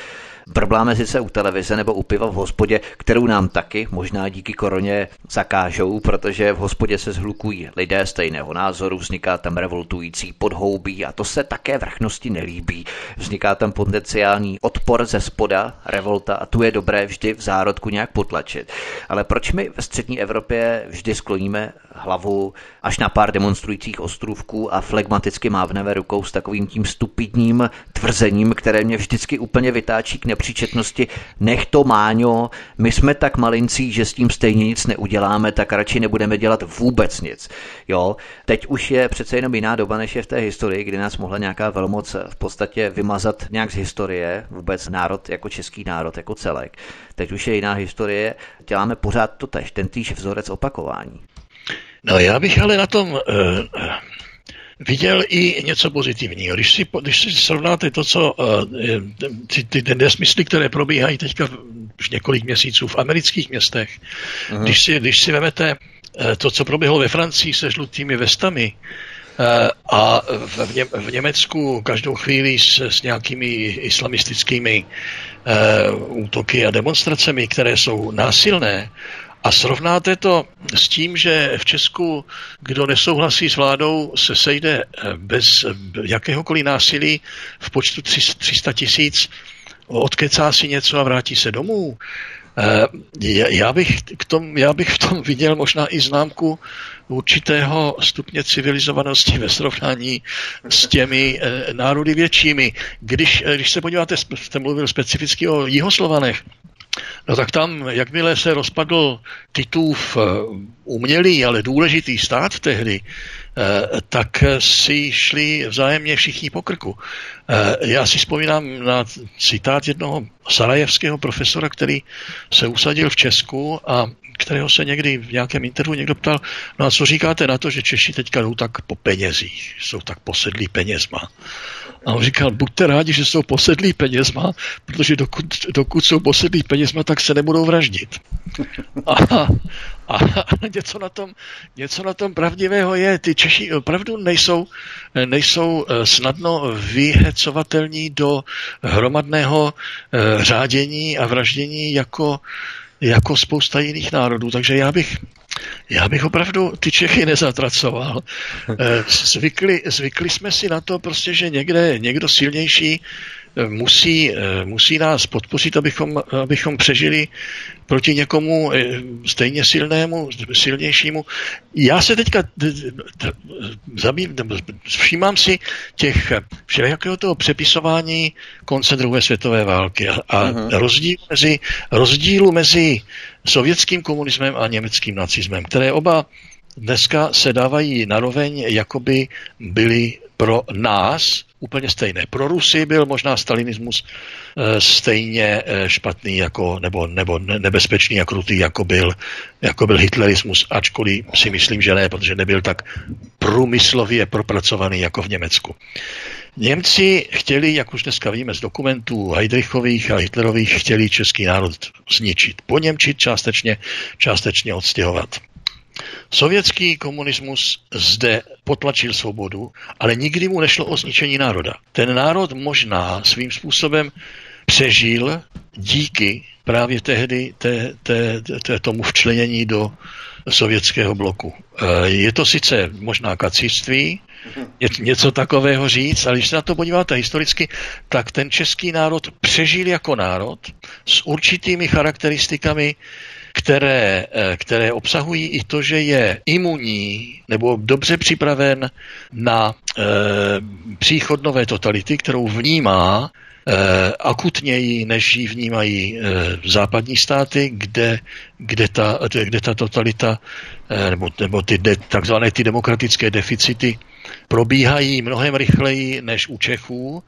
Brbláme sice u televize nebo u piva v hospodě, kterou nám taky možná díky koroně zakážou, protože v hospodě se shlukují lidé stejného názoru, vzniká tam revoltující podhoubí a to se také vrchnosti nelíbí. Vzniká tam potenciální odpor ze spoda, revolta a tu je dobré vždy v zárodku nějak potlačit. Ale proč my ve střední Evropě vždy skloníme hlavu až na pár demonstrujících ostrůvků a flegmaticky mávneme rukou s takovým tím stupidním tvrzením, které mě vždycky úplně vytáčí k nepříčetnosti, nech to, Máňo, my jsme tak malincí, že s tím stejně nic neuděláme, tak radši nebudeme dělat vůbec nic. Jo? Teď už je přece jenom jiná doba, než je v té historii, kdy nás mohla nějaká velmoc v podstatě vymazat nějak z historie, vůbec národ jako český národ, jako celek. Teď už je jiná historie, děláme pořád to tež, ten týž vzorec opakování. No já bych ale na tom... Uh... viděl i něco pozitivního. Když si, když si srovnáte to, co ty, ty, ty nesmysly, které probíhají teďka už několik měsíců v amerických městech, Aha. když si, když si vemete to, co proběhlo ve Francii se žlutými vestami a v, Ně, v Německu každou chvíli s, s nějakými islamistickými útoky a demonstracemi, které jsou násilné, a srovnáte to s tím, že v Česku, kdo nesouhlasí s vládou, se sejde bez jakéhokoliv násilí v počtu tři sta tisíc, odkecá si něco a vrátí se domů. Já bych, k tom, já bych v tom viděl možná i známku určitého stupně civilizovanosti ve srovnání s těmi národy většími. Když, když se podíváte, jste mluvil specificky o Jihoslovanech, no tak tam, jakmile se rozpadl Titův umělý, ale důležitý stát tehdy, tak si šli vzájemně všichni po krku. Já si vzpomínám na citát jednoho sarajevského profesora, který se usadil v Česku a kterého se někdy v nějakém intervju někdo ptal, no a co říkáte na to, že Češi teďka jdou tak po penězích, jsou tak posedlí penězma. A on říkal, buďte rádi, že jsou posedlí penězma, protože dokud, dokud jsou posedlí penězma, tak se nebudou vraždit. A, a, a něco, na tom, něco na tom pravdivého je, ty Češi opravdu nejsou, nejsou snadno vyhecovatelní do hromadného řádění a vraždění jako jako spousta jiných národů, takže já bych, já bych opravdu ty Čechy nezatracoval. Zvykli, zvykli jsme si na to prostě, že někde někdo silnější musí, musí nás podpořit, abychom, abychom přežili proti někomu stejně silnému, silnějšímu. Já se teďka všímám si těch všelijakého toho přepisování konce druhé světové války a rozdíl mezi, rozdílu mezi sovětským komunismem a německým nacismem, které oba dneska se dávají naroveň, jakoby byly pro nás úplně stejné. Pro Rusy byl možná stalinismus stejně špatný jako, nebo, nebo nebezpečný a krutý, jako byl, jako byl hitlerismus, ačkoliv si myslím, že ne, protože nebyl tak průmyslově propracovaný jako v Německu. Němci chtěli, jak už dneska víme z dokumentů Heydrichových a Hitlerových, chtěli český národ zničit, poněmčit, částečně, částečně odstěhovat. Sovětský komunismus zde potlačil svobodu, ale nikdy mu nešlo o zničení národa. Ten národ možná svým způsobem přežil díky právě tehdy té, té, té, tomu včlenění do sovětského bloku. Je to sice možná kacířství, něco takového říct, ale když se na to podíváte historicky, tak ten český národ přežil jako národ s určitými charakteristikami, Které, které obsahují i to, že je imunní nebo dobře připraven na e, příchod nové totality, kterou vnímá e, akutněji, než ji vnímají e, západní státy, kde, kde, ta, kde ta totalita e, nebo, nebo ty de, takzvané ty demokratické deficity probíhají mnohem rychleji než u Čechů.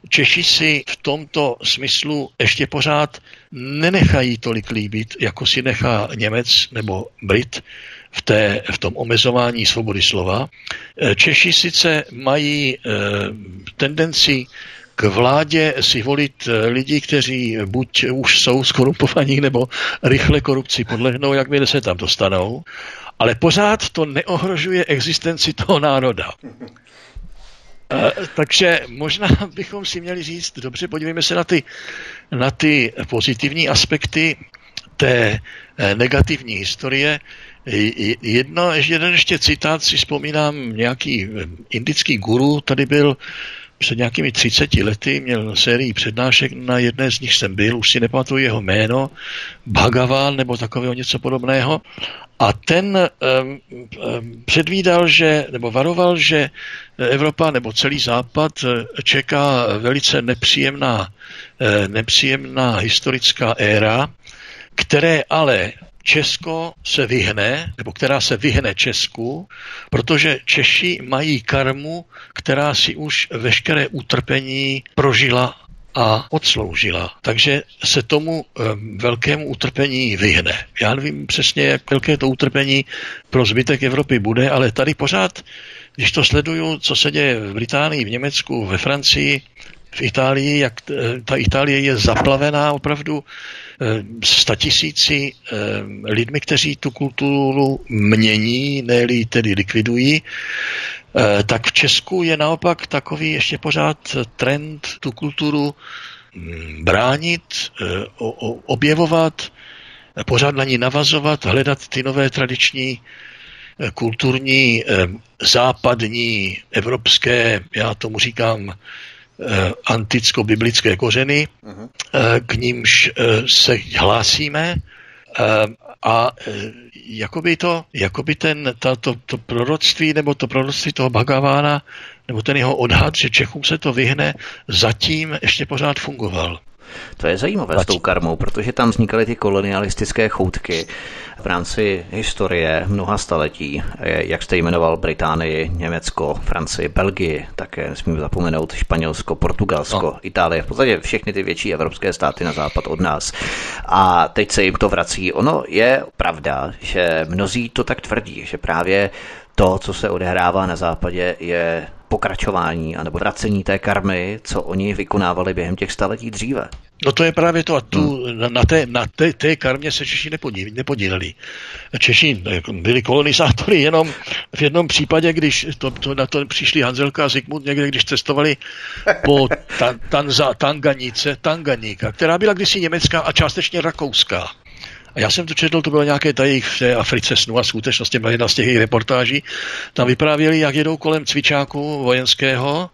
Češi si v tomto smyslu ještě pořád nenechají tolik líbit, jako si nechá Němec nebo Brit v, té, v tom omezování svobody slova. Češi sice mají eh, tendenci k vládě si volit lidi, kteří buď už jsou skorumpovaní, nebo rychle korupci podlehnou, jakmile se tam dostanou, ale pořád to neohrožuje existenci toho národa. Takže možná bychom si měli říct, dobře, podívejme se na ty, na ty pozitivní aspekty té negativní historie. Jedno, jeden ještě citát si vzpomínám, nějaký indický guru tady byl před nějakými třiceti lety měl sérii přednášek, na jedné z nich jsem byl, už si nepamatuji jeho jméno, Bhagavan nebo takového něco podobného. A ten um, um, předvídal, že, nebo varoval, že Evropa nebo celý Západ čeká velice nepříjemná, nepříjemná historická éra, které ale Česko se vyhne, nebo která se vyhne Česku, protože Češi mají karmu, která si už veškeré utrpení prožila a odsloužila. Takže se tomu velkému utrpení vyhne. Já nevím přesně, jak velké to utrpení pro zbytek Evropy bude, ale tady pořád, když to sleduju, co se děje v Británii, v Německu, ve Francii, v Itálii, jak ta Itálie je zaplavená opravdu statisíci lidmi, kteří tu kulturu mění, ne-li tedy likvidují, tak v Česku je naopak takový ještě pořád trend tu kulturu bránit, objevovat, pořád na ní navazovat, hledat ty nové tradiční kulturní, západní, evropské, já tomu říkám, anticko-biblické kořeny, k nímž se hlásíme, a jakoby to, jakoby ten, ta, to, to proroctví, nebo to proroctví toho Bhagavána, nebo ten jeho odhad, že Čechům se to vyhne, zatím ještě pořád fungoval. To je zajímavé s tou karmou, protože tam vznikaly ty kolonialistické choutky v rámci historie mnoha staletí, jak jste jmenoval Británii, Německo, Francii, Belgii, také nesmím zapomenout Španělsko, Portugalsko, no. Itálie, v podstatě všechny ty větší evropské státy na západ od nás. A teď se jim to vrací. Ono je pravda, že mnozí to tak tvrdí, že právě to, co se odehrává na západě, je pokračování anebo vracení té karmy, co oni vykonávali během těch staletí dříve. No to je právě to. A tu, hmm. na, té, na té, té karmě se Češi nepodí, nepodíleli. Češi byli kolonizátory jenom v jednom případě, když to, to, na to přišli Hanzelka a Zikmund někde, když cestovali po ta, tanza, Tanganice, Tanganika, která byla kdysi německá a částečně rakouská. A já jsem to četl, to bylo nějaké tady v té Africe snů a skutečnosti, byla jedna z těch reportáží, tam vyprávěli, jak jedou kolem cvičáku vojenského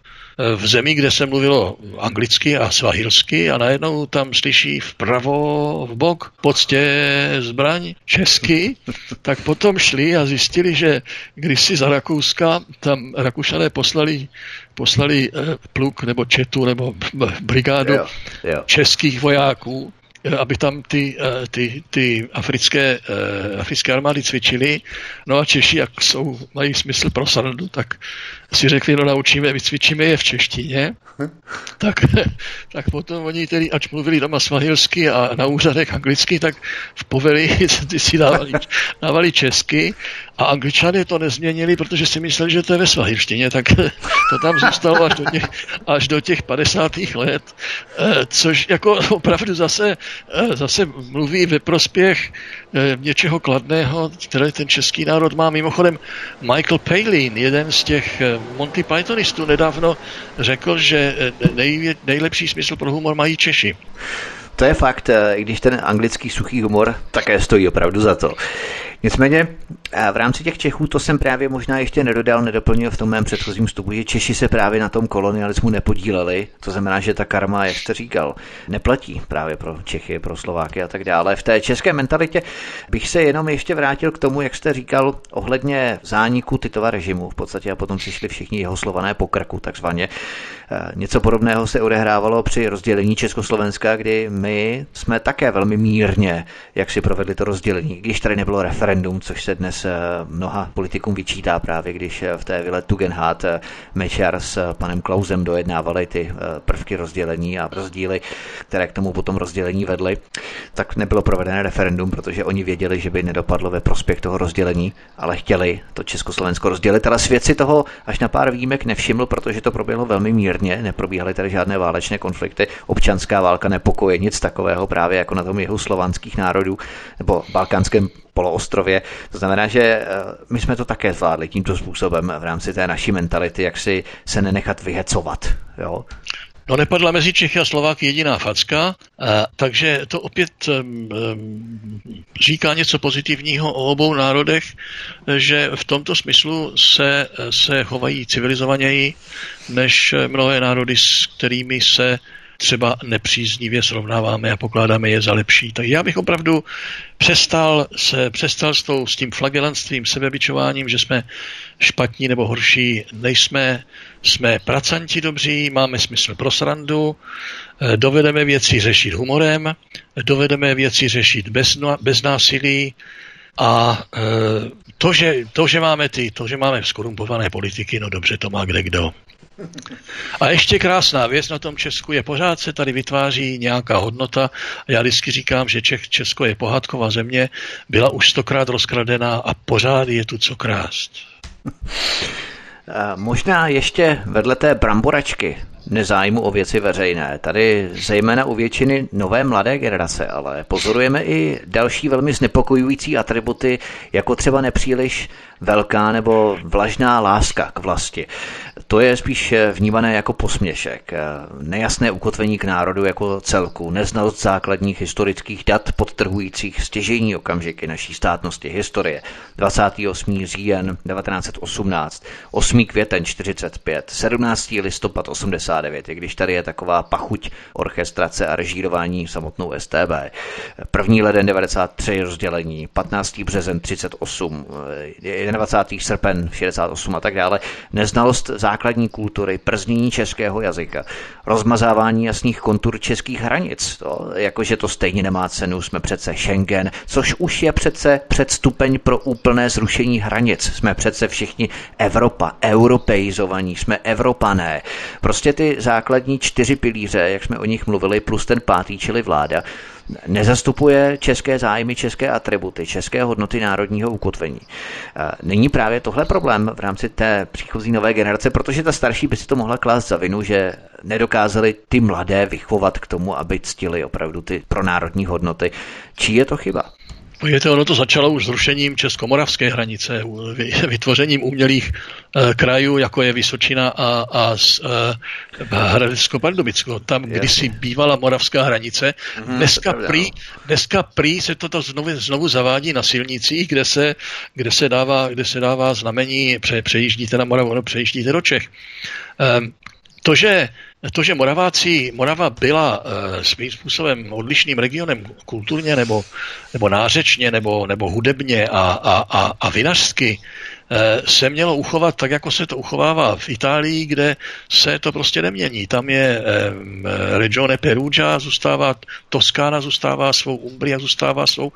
v zemi, kde se mluvilo anglicky a svahilsky, a najednou tam slyší vpravo, v bok, v podstě zbraň česky, tak potom šli a zjistili, že když si za Rakouska tam Rakušané poslali poslali pluk nebo četu nebo brigádu jo, jo. českých vojáků, aby tam ty, ty, ty africké, africké armády cvičily. No a Češi, jak jsou, mají smysl pro srandu, tak si řekli, no naučíme, vycvičíme je v češtině. Tak, tak potom oni tedy, ač mluvili doma svahilsky a na úřadech anglicky, tak v poveli ty si dávali, dávali česky. A Angličané to nezměnili, protože si mysleli, že to je ve svahilštině, tak to tam zůstalo až do těch, až do těch padesátých let, což jako opravdu zase, zase mluví ve prospěch něčeho kladného, které ten český národ má. Mimochodem Michael Palin, jeden z těch Monty Pythonistů, nedávno řekl, že nej, nejlepší smysl pro humor mají Češi. To je fakt, i když ten anglický suchý humor také stojí opravdu za to. Nicméně v rámci těch Čechů, to jsem právě možná ještě nedodal, nedoplnil v tom mém předchozím vstupu, že Češi se právě na tom kolonialismu nepodíleli, to znamená, že ta karma, jak jste říkal, neplatí právě pro Čechy, pro Slováky a tak dále. V té české mentalitě bych se jenom ještě vrátil k tomu, jak jste říkal, ohledně zániku Titova režimu v podstatě a potom přišli všichni jeho Slované po krku takzvaně. Něco podobného se odehrávalo při rozdělení Československa, kdy my jsme také velmi mírně, jak si provedli to rozdělení, když tady nebylo referendum, což se dnes mnoha politikům vyčítá právě, když v té vile Tugendhat Mečiar s panem Klausem dojednávali ty prvky rozdělení a rozdíly, které k tomu potom rozdělení vedly, tak nebylo provedené referendum, protože oni věděli, že by nedopadlo ve prospěch toho rozdělení, ale chtěli to Československo rozdělit, ale svět si toho až na pár výjimek nevšiml, protože to proběhlo velmi mírně, neprobíhaly tady žádné válečné konflikty, občanská válka, nepokoje, nic takového právě jako na tom jihu slovanských národů nebo balkánském poloostrově. To znamená, že my jsme to také zvládli tímto způsobem v rámci té naší mentality, jak si se nenechat vyhecovat. Jo? No, nepadla mezi Čechy a Slováky jediná facka, takže to opět říká něco pozitivního o obou národech, že v tomto smyslu se, se chovají civilizovaněji než mnohé národy, s kterými se třeba nepříznivě srovnáváme a pokládáme je za lepší. Tak já bych opravdu přestal, se, přestal s, tou, s tím flagelantstvím, sebebičováním, že jsme špatní nebo horší. Nejsme, jsme pracanti dobří, máme smysl pro srandu, dovedeme věci řešit humorem, dovedeme věci řešit bez, bez násilí. A to že, to, že máme ty, to, že máme skorumpované politiky, no dobře, to má kde kdo. A ještě krásná věc na tom Česku je, pořád se tady vytváří nějaká hodnota. Já vždycky říkám, že Čech, Česko je pohádková země, byla už stokrát rozkradená a pořád je tu co krást. Možná ještě vedle té bramboračky nezájmu o věci veřejné. Tady zejména u většiny nové mladé generace, ale pozorujeme i další velmi znepokojující atributy, jako třeba nepříliš velká nebo vlažná láska k vlasti. To je spíš vnímané jako posměšek, nejasné ukotvení k národu jako celku, neznalost základních historických dat podtrhujících stěžejní okamžiky naší státnosti, historie, dvacátého osmého října devatenáct set osmnáct, osmého květen čtyřicet pět, sedmnáctého listopad osmdesát devět, i když tady je taková pachuť orchestrace a režírování samotnou S T B, první leden devadesát tři rozdělení, patnáctý březen třicet osm, dvacátého prvního srpen šedesát osm a tak dále, neznalost základní kultury, prznění českého jazyka, rozmazávání jasných kontur českých hranic, to, jakože to stejně nemá cenu, jsme přece Schengen, což už je přece předstupeň pro úplné zrušení hranic, jsme přece všichni Evropa, europeizovaní, jsme Evropané. Prostě ty základní čtyři pilíře, jak jsme o nich mluvili, plus ten pátý, čili vláda, nezastupuje české zájmy, české atributy, české hodnoty národního ukotvení. Není právě tohle problém v rámci té příchozí nové generace, protože ta starší by si to mohla klást za vinu, že nedokázali ty mladé vychovat k tomu, aby ctili opravdu ty pronárodní hodnoty. Čí je to chyba? Pojďte, ono to začalo už zrušením českomoravské hranice, vytvořením umělých e, krajů, jako je Vysočina a, a, a Hradecko-Pardubicko. Tam kdysi bývala moravská hranice. Dneska prý, dneska prý se toto znovu, znovu zavádí na silnicích, kde se, kde se, dává, kde se dává znamení pře, přejíždíte na Moravu, no, přejíždíte do Čech. Ehm, to, že To, že Moraváci, Morava byla e, svým způsobem odlišným regionem kulturně nebo, nebo nářečně nebo, nebo hudebně a, a, a, a vinařsky, e, se mělo uchovat tak, jako se to uchovává v Itálii, kde se to prostě nemění. Tam je e, Regione Perugia, zůstává Toskána, zůstává svou, Umbria zůstává svou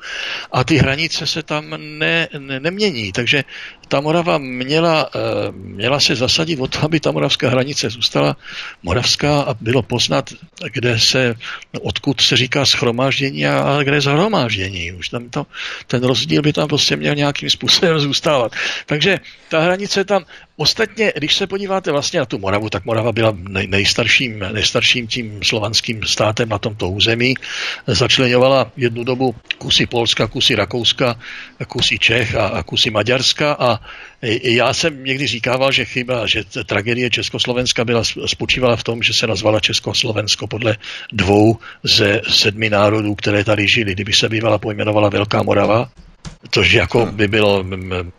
a ty hranice se tam ne, ne, nemění. Takže ta Morava měla, e, měla se zasadit o to, aby ta moravská hranice zůstala moravská a bylo poznat, kde se, odkud se říká shromáždění a kde je zahromáždění. Už tam to, ten rozdíl by tam prostě měl nějakým způsobem zůstávat. Takže ta hranice tam, ostatně, když se podíváte vlastně na tu Moravu, tak Morava byla nej, nejstarším, nejstarším tím slovanským státem na tomto území. Začleňovala jednu dobu kusy Polska, kusy Rakouska, kusy Čech a, a kusy Maďarska a já jsem někdy říkával, že chyba, že tragédie Československa byla, spočívala v tom, že se nazvala Československo podle dvou ze sedmi národů, které tady žili. Kdyby se bývala pojmenovala Velká Morava, což jako by bylo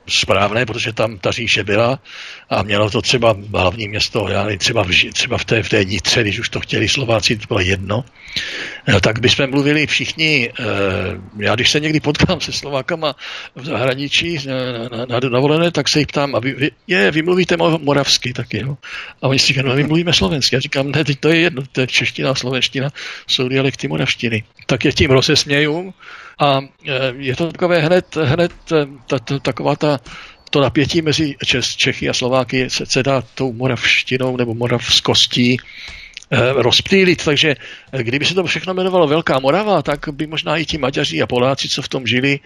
správné, protože tam ta říše byla a mělo to třeba hlavní město, třeba v, třeba v té, v té Nitře, když už to chtěli Slováci, to bylo jedno, no, tak bychom mluvili všichni, já když se někdy potkám se Slovákama v zahraničí na dovolené, tak se jich ptám, a vy, je, vy mluvíte moravsky taky, no? A oni si říkají, no my mluvíme slovensky, já říkám, ne, teď to je jedno, to je čeština a slovenština, jsou dialekty moravštiny, tak je tím rozesmějím. A je to takové hned, hned ta, ta, taková ta, to napětí mezi Čes, Čechy a Slováky se, se dá tou moravštinou nebo moravskostí eh, rozptýlit. Takže kdyby se to všechno jmenovalo Velká Morava, tak by možná i ti Maďaři a Poláci, co v tom žili,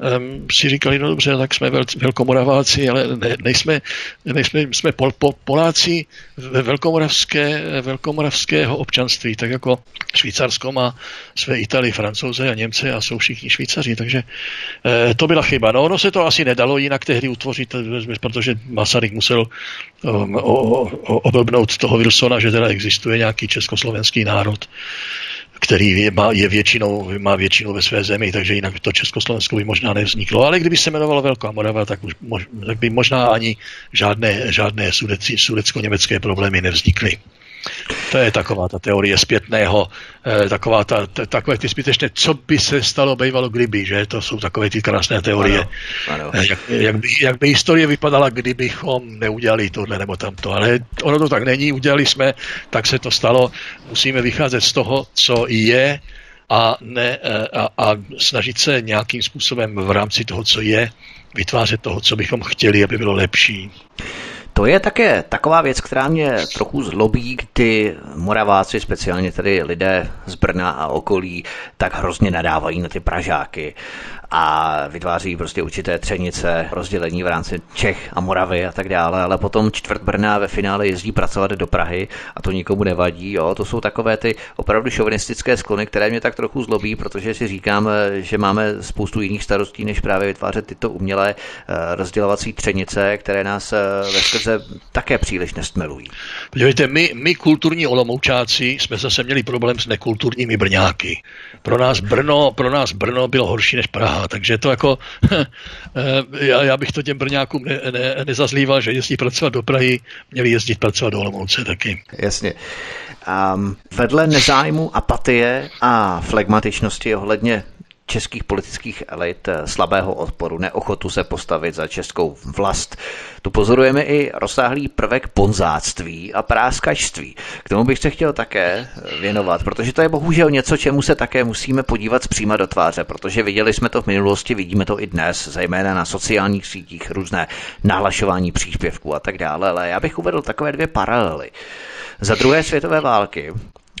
eh, si říkali, no dobře, tak jsme vel, velkomoraváci, ale ne, nejsme, nejsme jsme pol, po, Poláci ve velkomoravské, velkomoravského občanství, tak jako Švýcarsko má své Italy, Francouze a Němce a jsou všichni Švýcaři, takže e, to byla chyba. No, ono se to asi nedalo jinak tehdy utvořit, protože Masaryk musel um, obelbnout toho Wilsona, že teda existuje nějaký československý národ, který je, má, je většinou, má většinu ve své zemi, takže jinak to Československo by možná nevzniklo. Ale kdyby se jmenovalo Velká Morava, tak, už, mož, tak by možná ani žádné, žádné sudeci, sudecko-německé problémy nevznikly. To je taková ta teorie zpětného, taková ta, takové ty zbytečné, co by se stalo bývalo kdyby, že? To jsou takové ty krásné teorie. Ano, ano. Jak, jak, by, jak by historie vypadala, kdybychom neudělali tohle nebo tamto. Ale ono to tak není, udělali jsme, tak se to stalo. Musíme vycházet z toho, co je a, ne, a, a snažit se nějakým způsobem v rámci toho, co je, vytvářet toho, co bychom chtěli, aby bylo lepší. To je také taková věc, která mě trochu zlobí, kdy Moraváci, speciálně tedy lidé z Brna a okolí, tak hrozně nadávají na ty Pražáky a vytváří prostě určité třenice, rozdělení v rámci Čech a Moravy a tak dále, ale potom čtvrt Brna ve finále jezdí pracovat do Prahy a to nikomu nevadí. Jo? To jsou takové ty opravdu šovinistické sklony, které mě tak trochu zlobí, protože si říkám, že máme spoustu jiných starostí, než právě vytvářet tyto umělé rozdělovací třenice, které nás veskrze také příliš nestmelují. Podívejte, my, my kulturní Olomoučáci jsme zase měli problém s nekulturními Brňáky. Pro nás Brno, pro nás Brno bylo horší než Praha. Takže to jako, já, já bych to těm Brňákům ne, ne, nezazlíval, že jezdí pracovat do Prahy, měli jezdit pracovat do Olomouce taky. Jasně. Um, vedle nezájmu, apatie a flegmatičnosti ohledně českých politických elit, slabého odporu, neochotu se postavit za českou vlast. Tu pozorujeme i rozsáhlý prvek bonzáctví a práskačství. K tomu bych se chtěl také věnovat, protože to je bohužel něco, čemu se také musíme podívat zpříma do tváře, protože viděli jsme to v minulosti, vidíme to i dnes, zejména na sociálních sítích, různé nahlašování příspěvků a tak dále, ale já bych uvedl takové dvě paralely. Za druhé světové války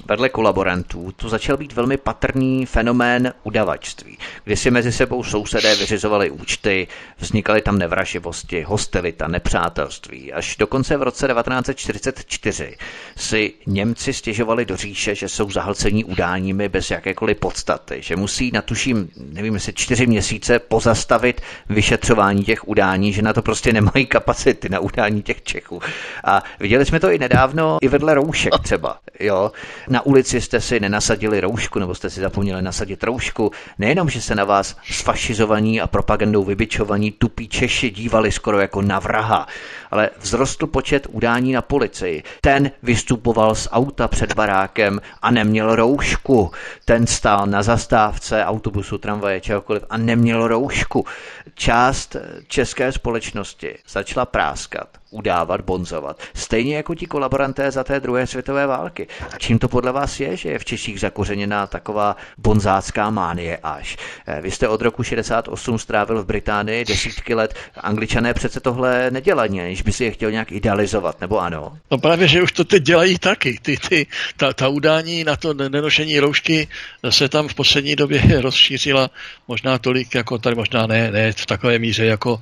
vedle kolaborantů tu začal být velmi patrný fenomén udavačství, kdy si mezi sebou sousedé vyřizovali účty, vznikaly tam nevraživosti, hostilita, nepřátelství. Až dokonce v roce devatenáct set čtyřicet čtyři si Němci stěžovali do říše, že jsou zahlcení udáními bez jakékoliv podstaty, že musí na tuším, nevím jestli čtyři měsíce pozastavit vyšetřování těch udání, že na to prostě nemají kapacity na udání těch Čechů. A viděli jsme to i nedávno, i vedle roušek třeba, jo. Na ulici jste si nenasadili roušku, nebo jste si zapomněli nasadit roušku. Nejenom, že se na vás sfašizovaní a propagandou vybičovaní tupí Češi dívali skoro jako na vraha, ale vzrostl počet udání na policii. Ten vystupoval z auta před barákem a neměl roušku. Ten stál na zastávce autobusu, tramvaje, čehokoliv a neměl roušku. Část české společnosti začala práskat, udávat, bonzovat. Stejně jako ti kolaboranté za té druhé světové války. A čím to podle vás je, že je v Češích zakořeněná taková bonzácká mánie až? Vy jste od roku šedesát osm strávil v Británii desítky let. Angličané přece tohle nedělají, než by si je chtěl nějak idealizovat, nebo ano? No právě, že už to teď dělají taky. Ty, ty, ta, ta udání na to nenošení roušky se tam v poslední době rozšířila možná tolik, jako tady možná ne, ne v takové míře jako,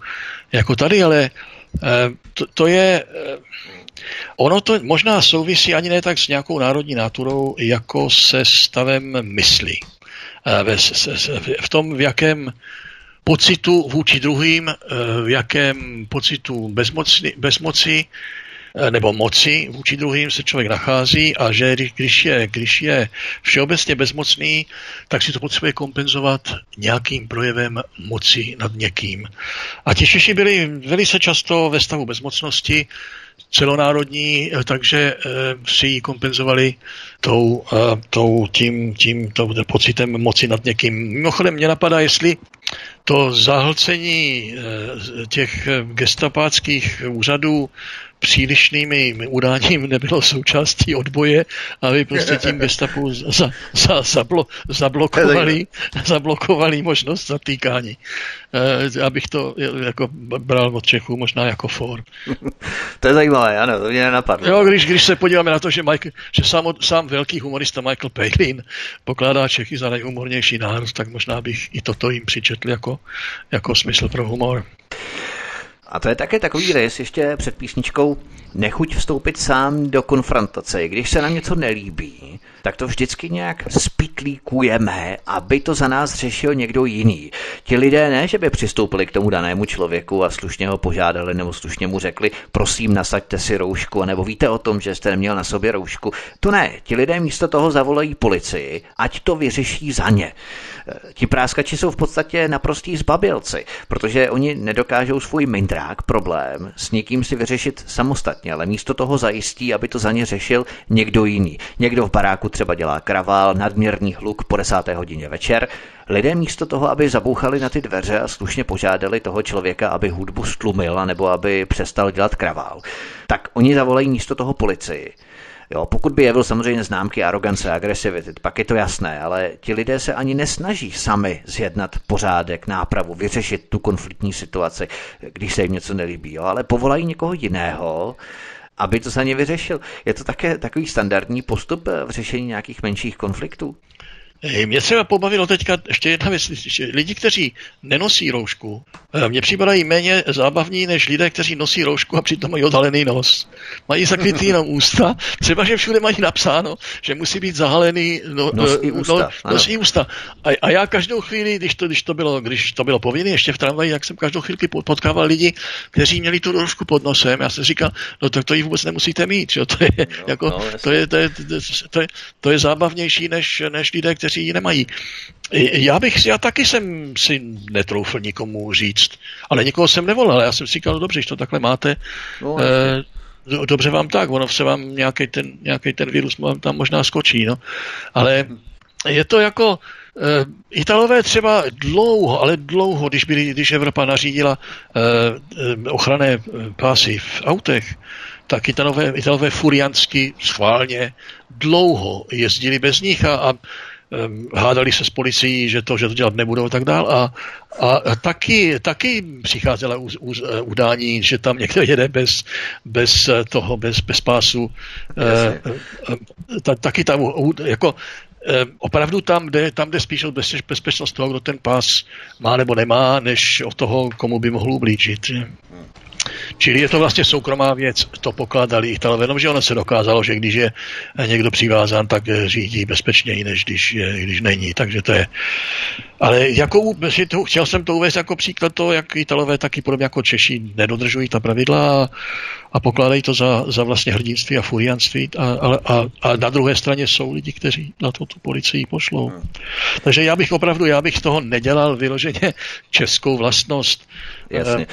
jako tady, ale To, to je, ono to možná souvisí ani ne tak s nějakou národní naturou, jako se stavem mysli. V tom, v jakém pocitu vůči druhým, v jakém pocitu bezmoci, bezmoci nebo moci vůči druhým se člověk nachází a že když je, když je všeobecně bezmocný, tak si to potřebuje kompenzovat nějakým projevem moci nad někým. A ti Češi byli velice často ve stavu bezmocnosti celonárodní, takže si ji kompenzovali tou, tou, tím, tím tou pocitem moci nad někým. Mimochodem mě napadá, jestli to zahlcení těch gestapáckých úřadů přílišnými udáním nebylo součástí odboje, aby prostě tím gestapu za, za, zablo, zablokovali, zablokovali možnost zatýkání. E, abych to jako bral od Čechů možná jako for. To je zajímavé, ano, to mě nenapadlo. Jo, když, když se podíváme na to, že, Michael, že sám, sám velký humorista Michael Palin pokládá Čechy za nejhumornější národ, tak možná bych i toto jim přičetl jako, jako smysl pro humor. A to je také takový rys ještě před písničkou, nechuť vstoupit sám do konfrontace. Když se nám něco nelíbí, tak to vždycky nějak spitlíkujeme, aby to za nás řešil někdo jiný. Ti lidé ne, že by přistoupili k tomu danému člověku a slušně ho požádali nebo slušně mu řekli, prosím, nasaďte si roušku, nebo víte o tom, že jste neměl na sobě roušku. To ne, ti lidé místo toho zavolají policii, ať to vyřeší za ně. Ti práskači jsou v podstatě naprostí zbabělci, protože oni nedokážou svůj mindrák problém s někým si vyřešit samostatně, ale místo toho zajistí, aby to za ně řešil někdo jiný. Někdo v baráku třeba dělá kravál, nadměrný hluk po desáté hodině večer. Lidé místo toho, aby zabouchali na ty dveře a slušně požádali toho člověka, aby hudbu stlumil, nebo aby přestal dělat kravál, tak oni zavolají místo toho policii. Jo, pokud by jevil samozřejmě známky arogance a agresivity, pak je to jasné, ale ti lidé se ani nesnaží sami zjednat pořádek, nápravu, vyřešit tu konfliktní situaci, když se jim něco nelíbí, jo, ale povolají někoho jiného, aby to za ně vyřešil. Je to také takový standardní postup v řešení nějakých menších konfliktů? Mě třeba pobavilo teďka ještě jedna věc. Lidi, kteří nenosí roušku, mě připadají méně zábavní než lidé, kteří nosí roušku a přitom mají odhalený nos. Mají zakrytý jenom ústa, třeba že všude mají napsáno, že musí být zahalený no, nos i ústa. No, nos i ústa. A, a já každou chvíli, když to, když to bylo, když to bylo povinné, ještě v tramvaji, jak jsem každou chvíli potkával lidi, kteří měli tu roušku pod nosem. Já jsem říkal, no tak to ji vůbec nemusíte mít. To je zábavnější než, než lidé, kteří ji nemají. Já bych, já taky jsem si netroufl nikomu říct, ale nikoho jsem nevolal, já jsem si říkal, no dobře, když to takhle máte, no, eh, dobře vám tak, ono se vám nějaký ten, nějaký ten virus vám tam možná skočí, no. Ale je to jako, eh, Italové třeba dlouho, ale dlouho, když, byli, když Evropa nařídila eh, ochranné pásy v autech, tak Italové, Italové furiansky schválně dlouho jezdili bez nich a, a hádali se s policií, že to, že to dělat nebudou a tak dál. A, a taky, taky přicházela u, u, udání, že tam někdo jede bez, bez toho, bez, bez pásu. E, ta, taky tam, jako opravdu tam jde, tam jde spíš o bezpečnost toho, kdo ten pás má nebo nemá, než o toho, komu by mohl ublížit. Čili je to vlastně soukromá věc, to pokládali Italové, jenomže ono se dokázalo, že když je někdo přivázán, tak řídí bezpečněji, než když, je, když není. Takže to je... Ale jako, chtěl jsem to uvést jako příklad toho, jak Italové, taky podobně jako Češi nedodržují ta pravidla a pokládají to za, za vlastně hrdinství a furianství. A, a, a na druhé straně jsou lidi, kteří na to tu policii pošlou. Takže já bych opravdu, já bych toho nedělal vyloženě českou vlastnost. Jasně.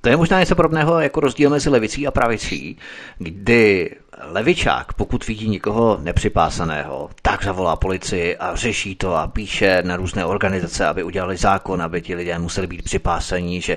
To je možná něco podobného jako rozdíl mezi levicí a pravicí, kdy levičák, pokud vidí někoho nepřipásaného, tak zavolá policii a řeší to a píše na různé organizace, aby udělali zákon, aby ti lidé museli být připásaní, že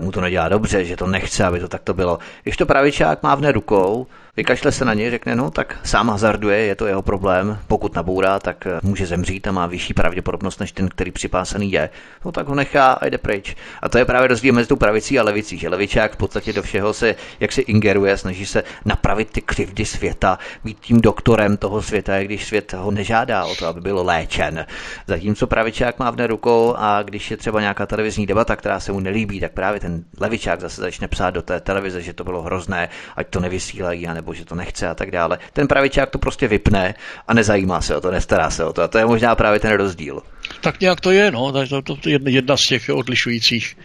mu to nedělá dobře, že to nechce, aby to takto bylo. Když to pravičák mávne rukou, vykašle se na něj, řekne, no tak sám hazarduje, je to jeho problém, pokud nabourá, tak může zemřít a má vyšší pravděpodobnost než ten, který připásaný je. No tak ho nechá a jde pryč. A to je právě rozdíl mezi tou pravicí a levicí, že levičák v podstatě do všeho se jaksi ingeruje, snaží se napravit ty křivdy světa, být tím doktorem toho světa, když svět ho nežádá o to, aby byl léčen. Zatímco pravičák mávne rukou a když je třeba nějaká televizní debata, která se mu nelíbí, tak právě ten levičák zase začne psát do té televize, že to bylo hrozné, ať to nevysílají, anebo že to nechce a tak dále. Ten pravičák to prostě vypne a nezajímá se o to, nestará se o to. A to je možná právě ten rozdíl. Tak nějak to je, no, to je jedna z těch odlišujících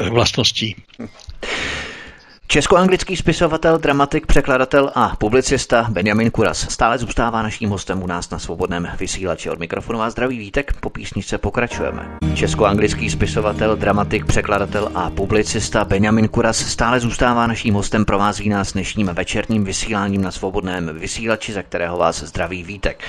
eh, vlastností. Česko-anglický spisovatel, dramatik, překladatel a publicista Benjamin Kuras stále zůstává naším hostem u nás na Svobodném vysílači. Od mikrofonu vás zdraví Vítek, po písničce pokračujeme. Česko-anglický spisovatel, dramatik, překladatel a publicista Benjamin Kuras stále zůstává naším hostem, provází nás dnešním večerním vysíláním na Svobodném vysílači, za kterého vás zdraví Vítek.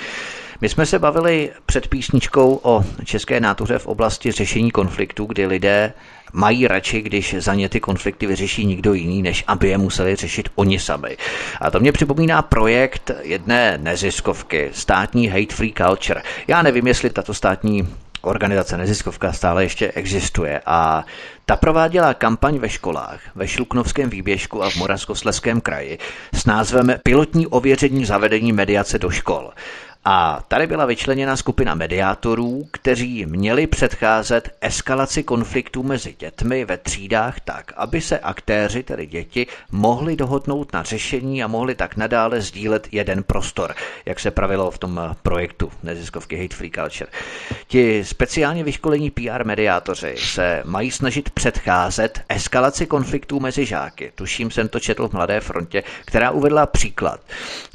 My jsme se bavili před písničkou o české nátuře v oblasti řešení konfliktů, kdy lidé mají radši, když za ně ty konflikty vyřeší nikdo jiný, než aby je museli řešit oni sami. A to mě připomíná projekt jedné neziskovky, státní Hate Free Culture. Já nevím, jestli tato státní organizace neziskovka stále ještě existuje a ta prováděla kampaň ve školách, ve Šluknovském výběžku a v Moravskoslezském kraji s názvem Pilotní ověření zavedení mediace do škol. A tady byla vyčleněna skupina mediátorů, kteří měli předcházet eskalaci konfliktů mezi dětmi ve třídách tak, aby se aktéři, tedy děti, mohli dohodnout na řešení a mohli tak nadále sdílet jeden prostor, jak se pravilo v tom projektu neziskovky Hate Free Culture. Ti speciálně vyškolení P R mediátoři se mají snažit předcházet eskalaci konfliktů mezi žáky. Tuším, jsem to četl v Mladé frontě, která uvedla příklad,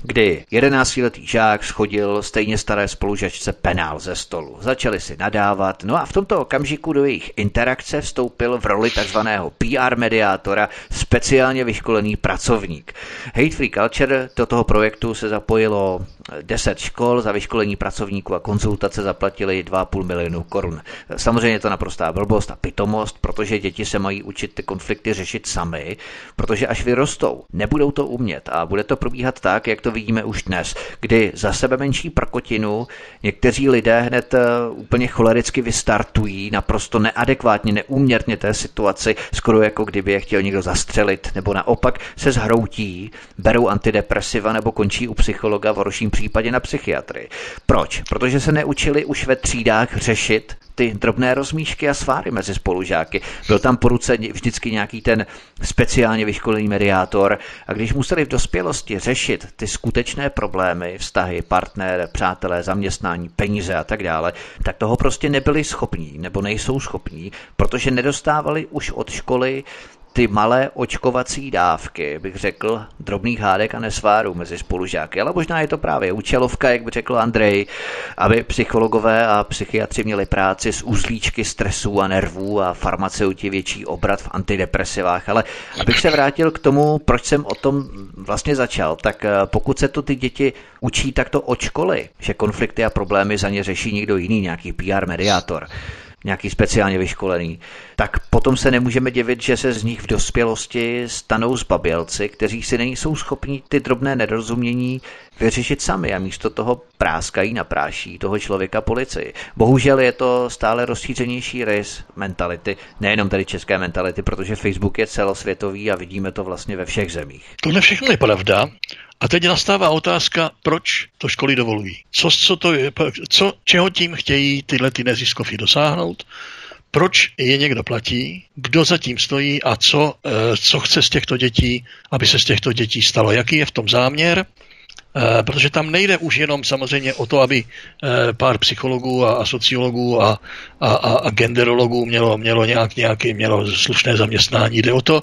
kdy jedenáctiletý žák schodil stejně staré spolužačce penál ze stolu. Začali si nadávat, no a v tomto okamžiku do jejich interakce vstoupil v roli takzvaného P R mediátora speciálně vyškolený pracovník. Hate Free Culture, do toho projektu se zapojilo deset škol, za vyškolení pracovníků a konzultace zaplatili dva a půl milionu korun. Samozřejmě je to naprostá blbost a pitomost, protože děti se mají učit ty konflikty řešit sami, protože až vyrostou, nebudou to umět a bude to probíhat tak, jak to vidíme už dnes, kdy za sebe menší prkotinu, někteří lidé hned úplně cholericky vystartují, naprosto neadekvátně, neúměrně té situaci, skoro jako kdyby je chtěl někdo zastřelit, nebo naopak se zhroutí, berou antidepresiva nebo končí u psychologa, v horším případě na psychiatrii. Proč? Protože se neučili už ve třídách řešit ty drobné rozmíšky a sváry mezi spolužáky. Byl tam po ruce vždycky nějaký ten speciálně vyškolený mediátor a když museli v dospělosti řešit ty skutečné problémy, vztahy, partner, přátelé, zaměstnání, peníze a tak dále, tak toho prostě nebyli schopní nebo nejsou schopní, protože nedostávali už od školy ty malé očkovací dávky, bych řekl, drobných hádek a nesvárů mezi spolužáky. Ale možná je to právě účelovka, jak by řekl Andrej, aby psychologové a psychiatři měli práci s uzlíčky stresů a nervů a farmaceuti větší obrat v antidepresivách. Ale abych se vrátil k tomu, proč jsem o tom vlastně začal, tak pokud se to ty děti učí takto od školy, že konflikty a problémy za ně řeší někdo jiný, nějaký P R mediátor, nějaký speciálně vyškolený, tak potom se nemůžeme divit, že se z nich v dospělosti stanou zbabělci, kteří si nejsou schopni ty drobné nedorozumění vyřešit sami a místo toho práskají, napráší toho člověka policii. Bohužel je to stále rozšířenější rys mentality, nejenom tady české mentality, protože Facebook je celosvětový a vidíme to vlastně ve všech zemích. Tohle všechno je pravda. A teď nastává otázka, proč to školy dovolují. Co, co to je, co, čeho tím chtějí tyhle ty neziskovky dosáhnout, proč je někdo platí, kdo za tím stojí a co, co chce z těchto dětí, aby se z těchto dětí stalo. Jaký je v tom záměr? Protože tam nejde už jenom samozřejmě o to, aby pár psychologů a sociologů a, a, a genderologů mělo, mělo nějak, nějaké mělo slušné zaměstnání. Jde o to,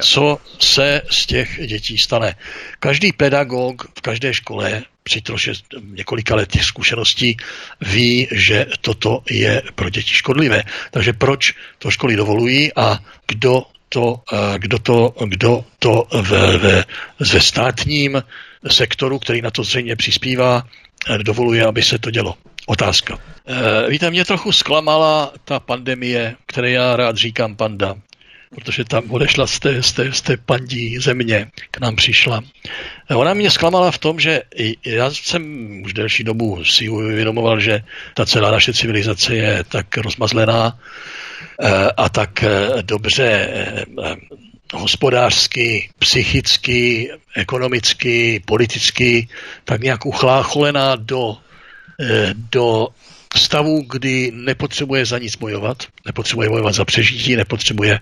co se z těch dětí stane. Každý pedagog v každé škole při troše několika letech zkušeností ví, že toto je pro děti škodlivé. Takže proč to školy dovolují a kdo to, kdo to, kdo to ve, ve, ve státním sektoru, který na to zřejmě přispívá, dovoluje, aby se to dělo. Otázka. E, víte, mě trochu zklamala ta pandemie, které já rád říkám panda, protože tam odešla z té, z té, z té pandí země, k nám přišla. Ona mě zklamala v tom, že já jsem už delší dobu si uvědomoval, že ta celá naše civilizace je tak rozmazlená e, a tak dobře e, hospodářsky, psychicky, ekonomicky, politicky, tak nějak uchlácholená do, do stavu, kdy nepotřebuje za nic bojovat, nepotřebuje bojovat za přežití, nepotřebuje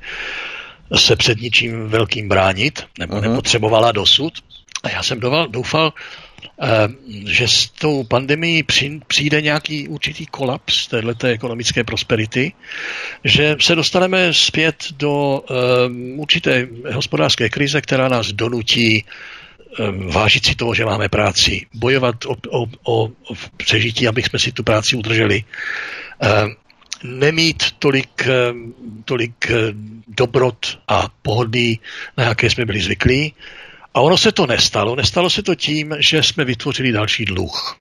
se před ničím velkým bránit, nebo Aha. nepotřebovala dosud. A já jsem doval, doufal, že s tou pandemií přijde nějaký určitý kolaps téhleté ekonomické prosperity, že se dostaneme zpět do určité hospodářské krize, která nás donutí vážit si toho, že máme práci, bojovat o, o, o přežití, abych jsme si tu práci udrželi, nemít tolik, tolik dobrot a pohodlí, na jaké jsme byli zvyklí. A ono se to nestalo. Nestalo se to tím, že jsme vytvořili další dluh,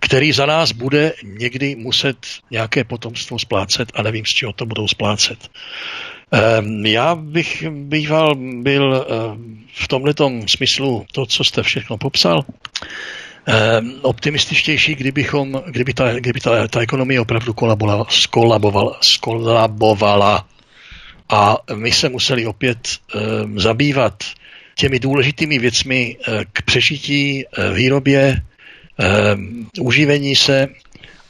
který za nás bude někdy muset nějaké potomstvo splácet a nevím, z čeho to budou splácet. Já bych býval byl v tomhletom smyslu to, co jste všechno popsal, optimističtější, kdybychom, kdyby ta, kdyby ta, ta ekonomie opravdu kolabovala, skolabovala, skolabovala. A my se museli opět zabývat těmi důležitými věcmi k přežití, výrobě, eh, uživení se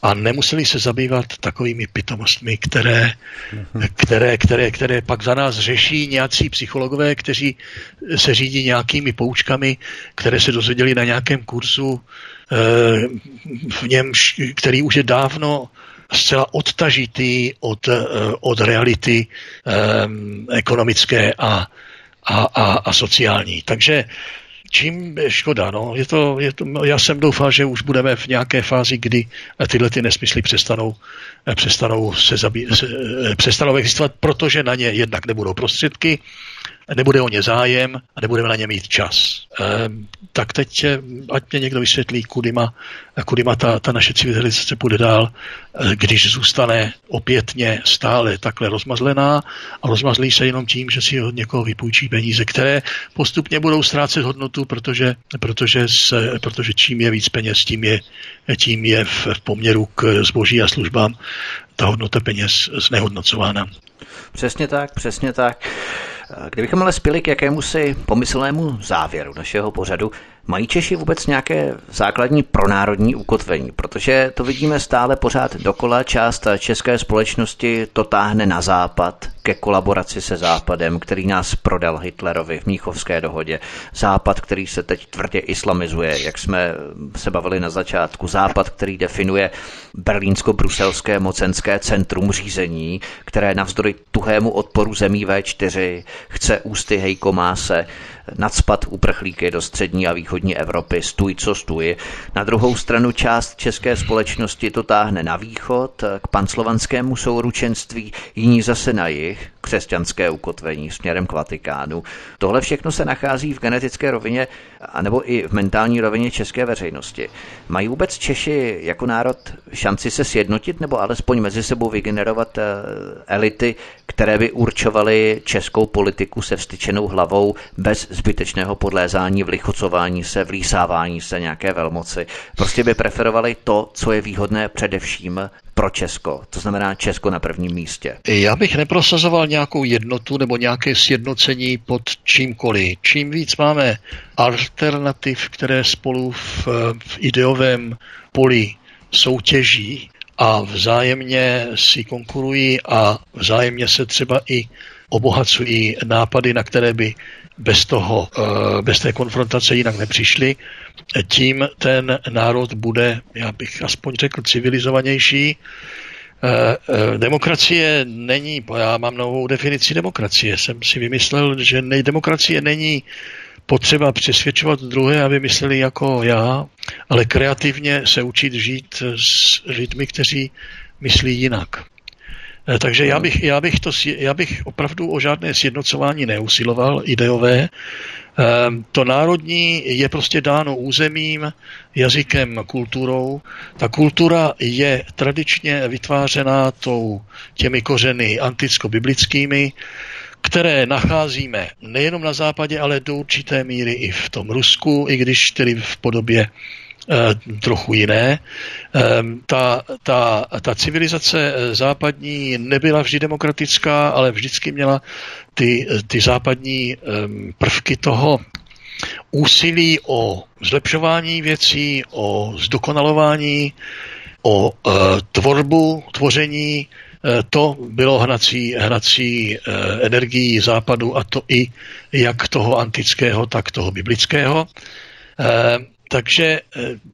a nemuseli se zabývat takovými pitomostmi, které, které, které, které pak za nás řeší nějací psychologové, kteří se řídí nějakými poučkami, které se dozvěděli na nějakém kurzu, eh, v němž, který už je dávno zcela odtažitý od, od reality eh, ekonomické a, a, a, a sociální. Takže čím škoda, no, je to, je to, já jsem doufal, že už budeme v nějaké fázi, kdy tyhle ty nesmysly přestanou, přestanou, se zabí, se, přestanou existovat, protože na ně jednak nebudou prostředky, nebude o ně zájem a nebudeme na ně mít čas. E, tak teď, ať mě někdo vysvětlí, kudy má, kudy má ta, ta naše civilizace půjde dál, když zůstane opětně stále takhle rozmazlená a rozmazlí se jenom tím, že si od někoho vypůjčí peníze, které postupně budou ztrácet hodnotu, protože, protože, se, protože čím je víc peněz, tím je, tím je v, v poměru k zboží a službám ta hodnota peněz znehodnocována. Přesně tak, přesně tak. Kdybychom ale spěli k jakémusi pomyslnému závěru našeho pořadu, mají Češi vůbec nějaké základní pronárodní ukotvení? Protože to vidíme stále pořád dokola, část české společnosti to táhne na západ, ke kolaboraci se západem, který nás prodal Hitlerovi v Mnichovské dohodě. Západ, který se teď tvrdě islamizuje, jak jsme se bavili na začátku. Západ, který definuje berlínsko-bruselské mocenské centrum řízení, které navzdory tuhému odporu zemí vé čtyři chce ústy hejkomáse nacpat uprchlíky do střední a východní Evropy, stůj co stůj. Na druhou stranu část české společnosti to táhne na východ, k panslovanskému souručenství, jiní zase na jih, křesťanské ukotvení směrem k Vatikánu. Tohle všechno se nachází v genetické rovině, anebo i v mentální rovině české veřejnosti. Mají vůbec Češi jako národ šanci se sjednotit, nebo alespoň mezi sebou vygenerovat elity, které by určovaly českou politiku se vztyčenou hlavou bez zbytečného podlézání, vlichocování se, vlísávání se nějaké velmoci. Prostě by preferovali to, co je výhodné především pro Česko. To znamená Česko na prvním místě. Já bych neprosazoval nějakou jednotu nebo nějaké sjednocení pod čímkoliv. Čím víc máme alternativ, které spolu v, v ideovém poli soutěží a vzájemně si konkurují a vzájemně se třeba i obohacují nápady, na které by bez toho, bez té konfrontace jinak nepřišli, tím ten národ bude, já bych aspoň řekl, civilizovanější. Demokracie není, já mám novou definici demokracie, jsem si vymyslel, že nej, demokracie není potřeba přesvědčovat druhé, aby mysleli jako já, ale kreativně se učit žít s lidmi, kteří myslí jinak. Takže já bych, já, bych to, já bych opravdu o žádné sjednocování neusiloval, ideové. To národní je prostě dáno územím, jazykem, kulturou. Ta kultura je tradičně vytvářená tou, těmi kořeny anticko-biblickými, které nacházíme nejenom na západě, ale do určité míry i v tom Rusku, i když tedy v podobě trochu jiné. Ta, ta, ta civilizace západní nebyla vždy demokratická, ale vždycky měla ty, ty západní prvky toho úsilí o zlepšování věcí, o zdokonalování, o tvorbu, tvoření. To bylo hnací, hnací energií západu, a to i jak toho antického, tak toho biblického. Takže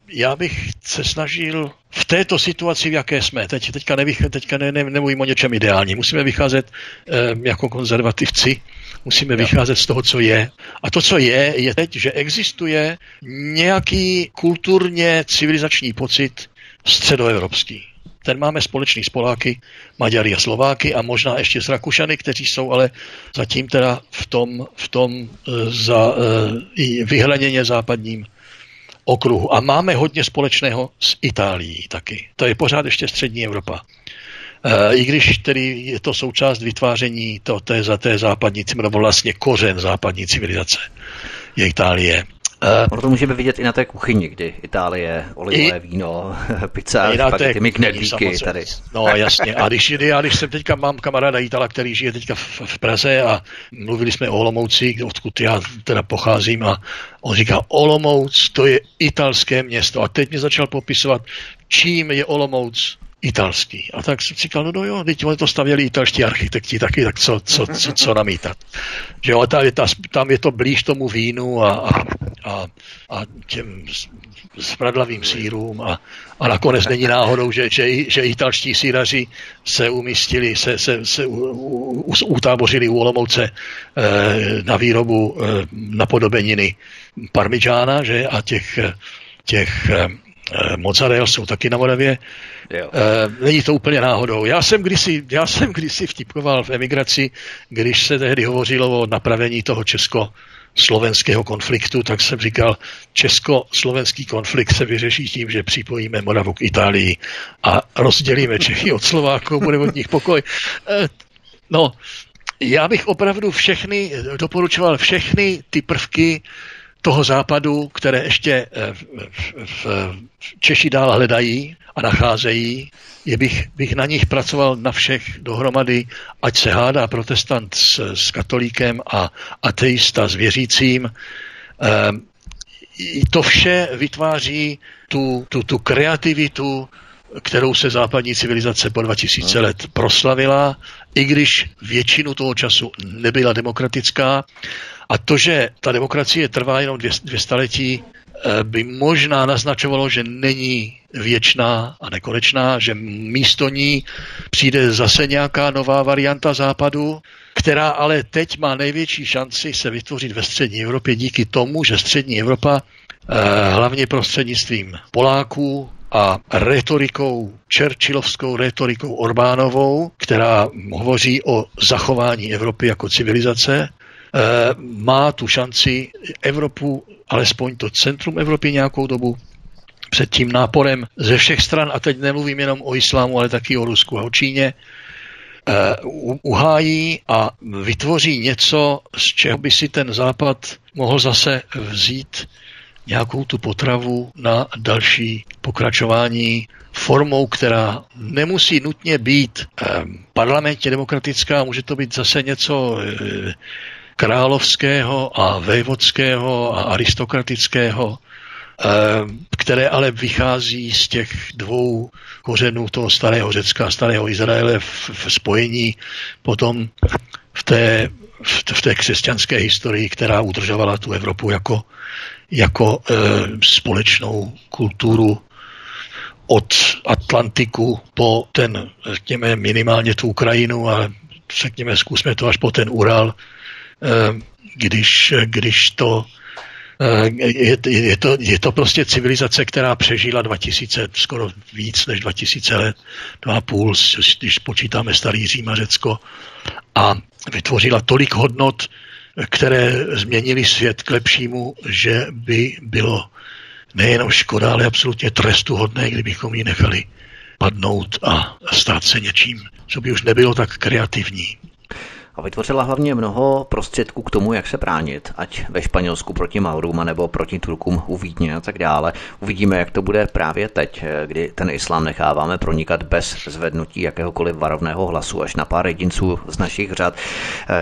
já bych se snažil v této situaci, v jaké jsme, teď, teďka, nevych, teďka ne, ne, nemluvím o něčem ideálním, musíme vycházet jako konzervativci, musíme vycházet z toho, co je. A to, co je, je teď, že existuje nějaký kulturně civilizační pocit středoevropský. Ten máme společný s Poláky, Maďary a Slováky a možná ještě s Rakušany, kteří jsou ale zatím teda v tom, v tom za, vyhleněně západním okruhu. A máme hodně společného s Itálií taky. To je pořád ještě střední Evropa. E, I když tedy je to součást vytváření to, té, té západní, nebo vlastně kořen západní civilizace je Itálie. Uh, ono to můžeme vidět i na té kuchyni, kdy Itálie, olivové víno, pizza, spaghetti, knedlíky tady. No jasně, a když, a když jsem teďka, mám kamaráda Itala, který žije teďka v, v Praze a mluvili jsme o Olomouci, odkud já teda pocházím, a on říká, Olomouc, to je italské město. A teď mě začal popisovat, čím je Olomouc italský. A tak jsem říkal, no, no jo, teď oni to stavěli italští architekti taky, tak co, co, co, co namítat. Že jo, ta, ta, tam je to blíž tomu vínu a, a, a, a těm spradlavým sýrům a, a nakonec není náhodou, že, že, že italští sýraři se umístili, se, se, se u, u, utábořili u Olomouce eh, na výrobu eh, napodobeniny parmigiana, že, a těch, těch eh, mozzarella jsou taky na Moravě. Jo. Není to úplně náhodou. Já jsem kdysi, já jsem kdysi vtipkoval v emigraci, když se tehdy hovořilo o napravení toho česko-slovenského konfliktu, tak jsem říkal, česko-slovenský konflikt se vyřeší tím, že připojíme Moravu k Itálii a rozdělíme Čechy od Slováků, bude od nich pokoj. No, já bych opravdu všechny, doporučoval všechny ty prvky toho západu, které ještě v Češi dál hledají a nacházejí, je bych, bych na nich pracoval na všech dohromady, ať se hádá protestant s, s katolíkem a ateista s věřícím. E, to vše vytváří tu, tu, tu kreativitu, kterou se západní civilizace po dva tisíce let proslavila, i když většinu toho času nebyla demokratická. A to, že ta demokracie trvá jenom dvě, dvě staletí, by možná naznačovalo, že není věčná a nekonečná, že místo ní přijde zase nějaká nová varianta západu, která ale teď má největší šanci se vytvořit ve střední Evropě díky tomu, že střední Evropa hlavně prostřednictvím Poláků a retorikou, churchillovskou retorikou Orbánovou, která hovoří o zachování Evropy jako civilizace, má tu šanci Evropu, alespoň to centrum Evropy nějakou dobu, před tím náporem ze všech stran, a teď nemluvím jenom o islámu, ale taky o Rusku a o Číně, uh, uhájí a vytvoří něco, z čeho by si ten západ mohl zase vzít nějakou tu potravu na další pokračování formou, která nemusí nutně být um, parlamentně demokratická, může to být zase něco Uh, královského a vévodského a aristokratického, které ale vychází z těch dvou kořenů toho starého Řecka a starého Izraele v spojení potom v té, v té křesťanské historii, která udržovala tu Evropu jako, jako společnou kulturu od Atlantiku po ten, řekněme, minimálně tu Ukrajinu, ale řekněme, zkusme to až po ten Ural, Když, když to, je, je to, je to prostě civilizace, která přežila dva tisíce, skoro víc než dva tisíce let, dva a půl, když počítáme starý Řím a Řecko, a vytvořila tolik hodnot, které změnily svět k lepšímu, že by bylo nejenom škoda, ale absolutně trestuhodné, kdybychom ji nechali padnout a stát se něčím, co by už nebylo tak kreativní. A vytvořila hlavně mnoho prostředků k tomu, jak se bránit, ať ve Španělsku proti Maurům, nebo proti Turkům u Vídně a tak dále. Uvidíme, jak to bude právě teď, kdy ten islám necháváme pronikat bez zvednutí jakéhokoliv varovného hlasu až na pár jedinců z našich řad.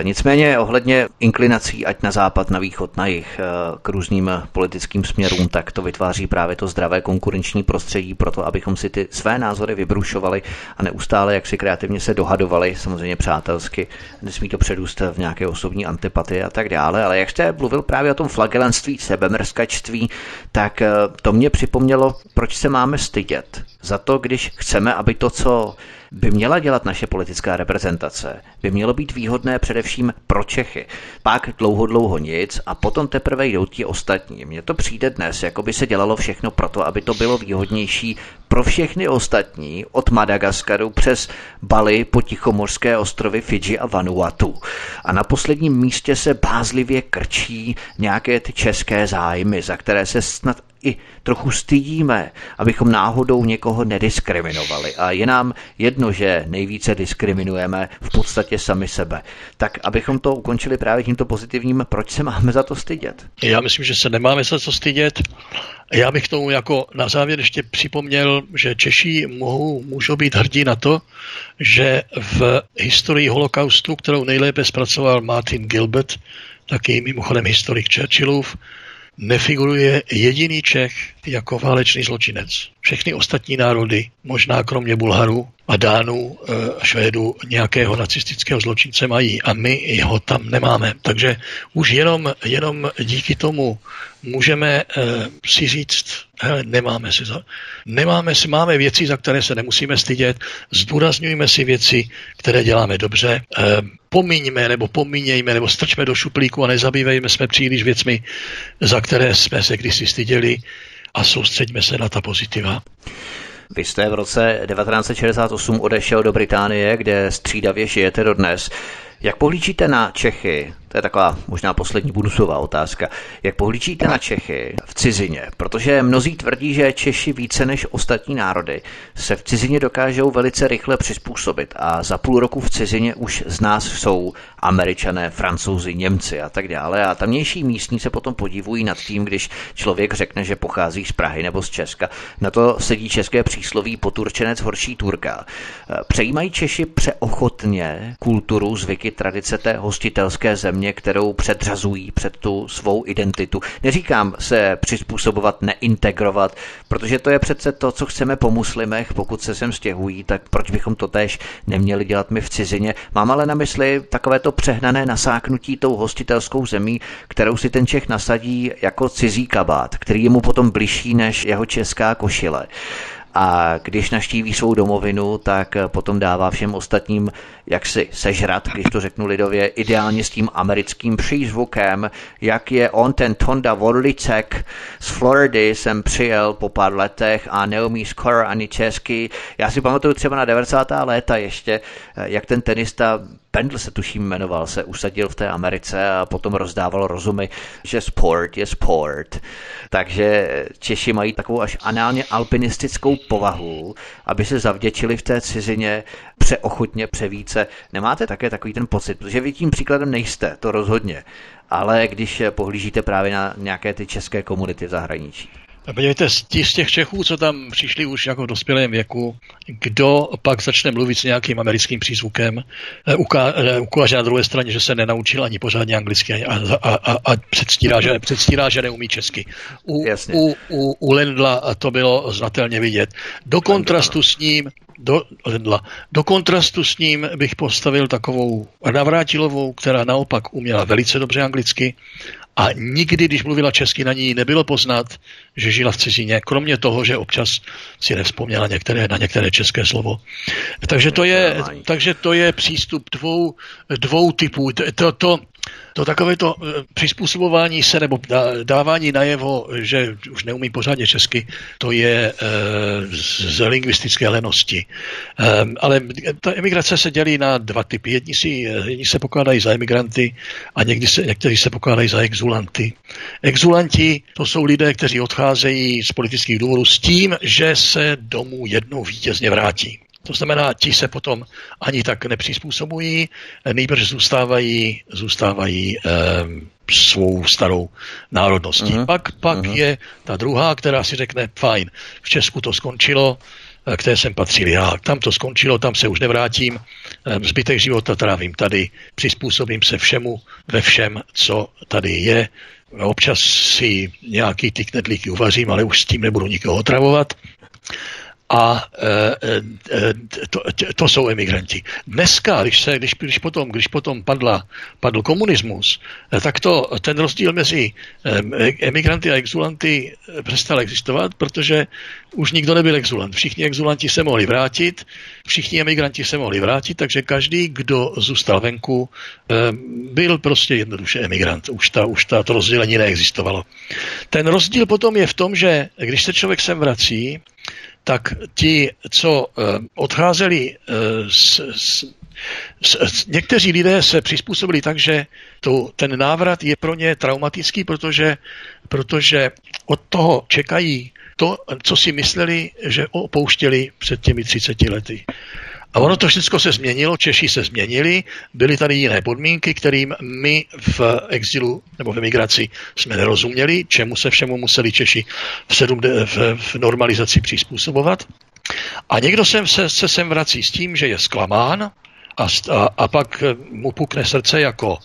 Nicméně ohledně inklinací, ať na západ, na východ, na jih, k různým politickým směrům, tak to vytváří právě to zdravé konkurenční prostředí pro to, abychom si ty své názory vybrušovali a neustále jak si kreativně se dohadovali, samozřejmě přátelsky. Nesmí to předůst v nějaké osobní antipatie a tak dále, ale jak jste mluvil právě o tom flagelanství, sebemrskačství, tak to mě připomnělo, proč se máme stydět za to, když chceme, aby to, co by měla dělat naše politická reprezentace, by mělo být výhodné především pro Čechy. Pak dlouho, dlouho nic a potom teprve jdou ti ostatní. Mně to přijde dnes, jako by se dělalo všechno proto, aby to bylo výhodnější pro všechny ostatní, od Madagaskaru přes Bali po Tichomořské ostrovy Fidži a Vanuatu. A na posledním místě se bázlivě krčí nějaké ty české zájmy, za které se snad i trochu stydíme, abychom náhodou někoho nediskriminovali. A je nám jedno, že nejvíce diskriminujeme v podstatě sami sebe. Tak abychom to ukončili právě tímto pozitivním, proč se máme za to stydět? Já myslím, že se nemáme za co stydět. Já bych tomu jako na závěr ještě připomněl, že Češi mohou, můžou být hrdí na to, že v historii holokaustu, kterou nejlépe zpracoval Martin Gilbert, taky mimochodem historik Churchillův, nefiguruje jediný Čech jako válečný zločinec. Všechny ostatní národy, možná kromě Bulharů a Dánů, Švédů, nějakého nacistického zločince mají a my ho tam nemáme. Takže už jenom, jenom díky tomu můžeme si říct, hele, nemáme si za, nemáme si, máme věci, za které se nemusíme stydět, zdůrazňujeme si věci, které děláme dobře, pomiňme nebo pomínějme nebo strčme do šuplíku a nezabývejme jsme příliš věcmi, za které jsme se kdysi styděli, a soustřeďme se na ta pozitiva. Vy jste v roce devatenáct set šedesát osm odešel do Británie, kde střídavě žijete dodnes. Jak pohlížíte na Čechy? To je taková možná poslední bonusová otázka. Jak pohlížíte na Čechy v cizině? Protože mnozí tvrdí, že Češi více než ostatní národy se v cizině dokážou velice rychle přizpůsobit a za půl roku v cizině už z nás jsou Američané, Francouzi, Němci a tak dále. A tamnější místní se potom podivují nad tím, když člověk řekne, že pochází z Prahy nebo z Česka. Na to sedí české přísloví poturčenec horší Turka. Přejímají Češi přeochotně kulturu, zvyky, tradice té hostitelské země, kterou předřazují před tu svou identitu. Neříkám se přizpůsobovat, neintegrovat, protože to je přece to, co chceme po muslimech, pokud se sem stěhují, tak proč bychom to též neměli dělat my v cizině. Mám ale na mysli takovéto přehnané nasáknutí tou hostitelskou zemí, kterou si ten Čech nasadí jako cizí kabát, který je mu potom bližší než jeho česká košile. A když naštíví svou domovinu, tak potom dává všem ostatním jaksi sežrat, když to řeknu lidově, ideálně s tím americkým přízvukem, jak je on, ten Tonda Vorlicek z Floridy, jsem přijel po pár letech a neumí skoro ani česky. Já si pamatuju třeba na devadesátá léta ještě, jak ten tenista Pendl se tuším jmenoval, se usadil v té Americe a potom rozdával rozumy, že sport je sport. Takže Češi mají takovou až análně alpinistickou povahu, aby se zavděčili v té cizině přeochotně, převíce. Nemáte také takový ten pocit, protože vy tím příkladem nejste, to rozhodně, ale když pohlížíte právě na nějaké ty české komunity v zahraničí. Podívejte, z těch Čechů, co tam přišli už jako v dospělém věku, kdo pak začne mluvit s nějakým americkým přízvukem, ukáže na druhé straně, že se nenaučil ani pořádně anglicky a, a, a, a předstírá, že, předstírá, že neumí česky. U, u, u, u Lendla to bylo znatelně vidět. Do kontrastu s ním Do, do kontrastu s ním bych postavil takovou Navrátilovou, která naopak uměla velice dobře anglicky a nikdy, když mluvila česky, na ní nebylo poznat, že žila v cizině, kromě toho, že občas si nevzpomněla některé, na některé české slovo. Takže to je, takže to je přístup dvou, dvou typů. To, to, To takovéto přizpůsobování se nebo dávání najevo, že už neumí pořádně česky, to je z lingvistické lenosti. Ale ta emigrace se dělí na dva typy. Jedni, si, jedni se pokládají za emigranty a někdy se, někteří se pokládají za exulanty. Exulanti to jsou lidé, kteří odcházejí z politických důvodů s tím, že se domů jednou vítězně vrátí. To znamená, ti se potom ani tak nepřizpůsobují, nejbrž zůstávají, zůstávají eh, svou starou národností. Uh-huh. Pak, pak uh-huh. je ta druhá, která si řekne, fajn, v Česku to skončilo, k té jsem patřil já, tam to skončilo, tam se už nevrátím, zbytek života trávím tady, přizpůsobím se všemu, ve všem, co tady je. Občas si nějaký ty knedlíky uvařím, ale už s tím nebudu nikoho otravovat. A to, to jsou emigranti. Dneska, když, se, když, když potom, když potom padla, padl komunismus, tak to, ten rozdíl mezi emigranty a exulanty přestal existovat, protože už nikdo nebyl exulant. Všichni exulanti se mohli vrátit, všichni emigranti se mohli vrátit, takže každý, kdo zůstal venku, byl prostě jednoduše emigrant. Už, ta, už ta, to rozdělení neexistovalo. Ten rozdíl potom je v tom, že když se člověk sem vrací, tak ti, co odcházeli z, z, Někteří lidé se přizpůsobili tak, že to, ten návrat je pro ně traumatický, protože, protože od toho čekají to, co si mysleli, že opouštěli před těmi třiceti lety. A ono to všechno se změnilo, Češi se změnili, byly tady jiné podmínky, kterým my v exilu nebo v emigraci jsme nerozuměli, čemu se všemu museli Češi v, sedm, v, v normalizaci přizpůsobovat. A někdo se, se, se sem vrací s tím, že je zklamán a, a, a pak mu pukne srdce jako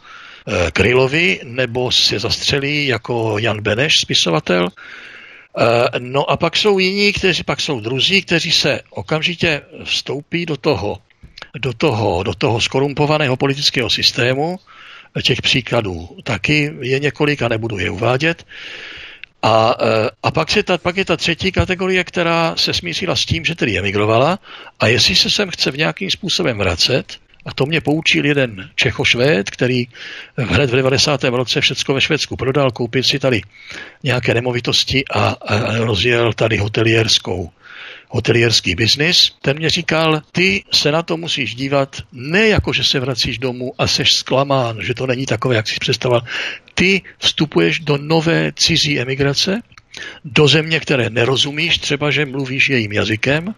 e, Krylovi, nebo se zastřelí jako Jan Beneš, spisovatel. E, no a pak jsou jiní, kteří, pak jsou druzí, kteří se okamžitě vstoupí do toho, do toho, do toho skorumpovaného politického systému. Těch příkladů taky je několik a nebudu je uvádět. A, a pak, se ta, pak je ta třetí kategorie, která se smířila s tím, že tedy emigrovala, a jestli se sem chce v nějakým způsobem vracet, a to mě poučil jeden Čechošvéd, který hned v devadesátém roce všecko ve Švédsku prodal, koupil si tady nějaké nemovitosti a, a rozjel tady hotelierskou, hotelierský biznis. Ten mě říkal, ty se na to musíš dívat ne jako, že se vracíš domů a seš zklamán, že to není takové, jak jsi představoval. Ty vstupuješ do nové cizí emigrace, do země, které nerozumíš, třeba, že mluvíš jejím jazykem,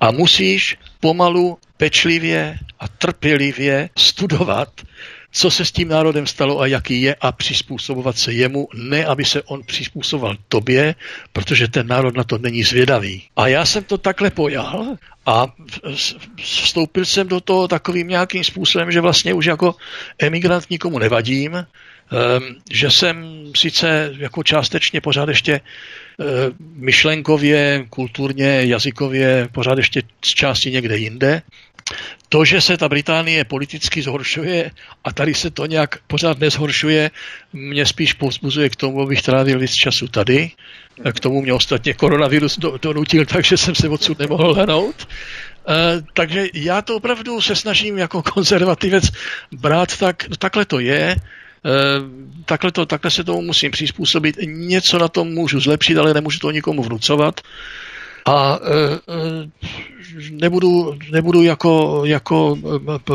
a musíš pomalu, pečlivě a trpělivě studovat, co se s tím národem stalo a jaký je, a přizpůsobovat se jemu, ne aby se on přizpůsoboval tobě, protože ten národ na to není zvědavý. A já jsem to takhle pojal a vstoupil jsem do toho takovým nějakým způsobem, že vlastně už jako emigrant nikomu nevadím, že jsem sice jako částečně pořád ještě myšlenkově, kulturně, jazykově pořád ještě z části někde jinde. To, že se ta Británie politicky zhoršuje a tady se to nějak pořád nezhoršuje, mě spíš povzbuzuje k tomu, abych trávil víc času tady. K tomu mě ostatně koronavirus donutil, takže jsem se odsud nemohl hnout. Takže já to opravdu se snažím jako konzervativec brát tak, takhle to je, Takhle, to, takhle se tomu musím přizpůsobit, něco na tom můžu zlepšit, ale nemůžu to nikomu vnucovat a nebudu, nebudu jako, jako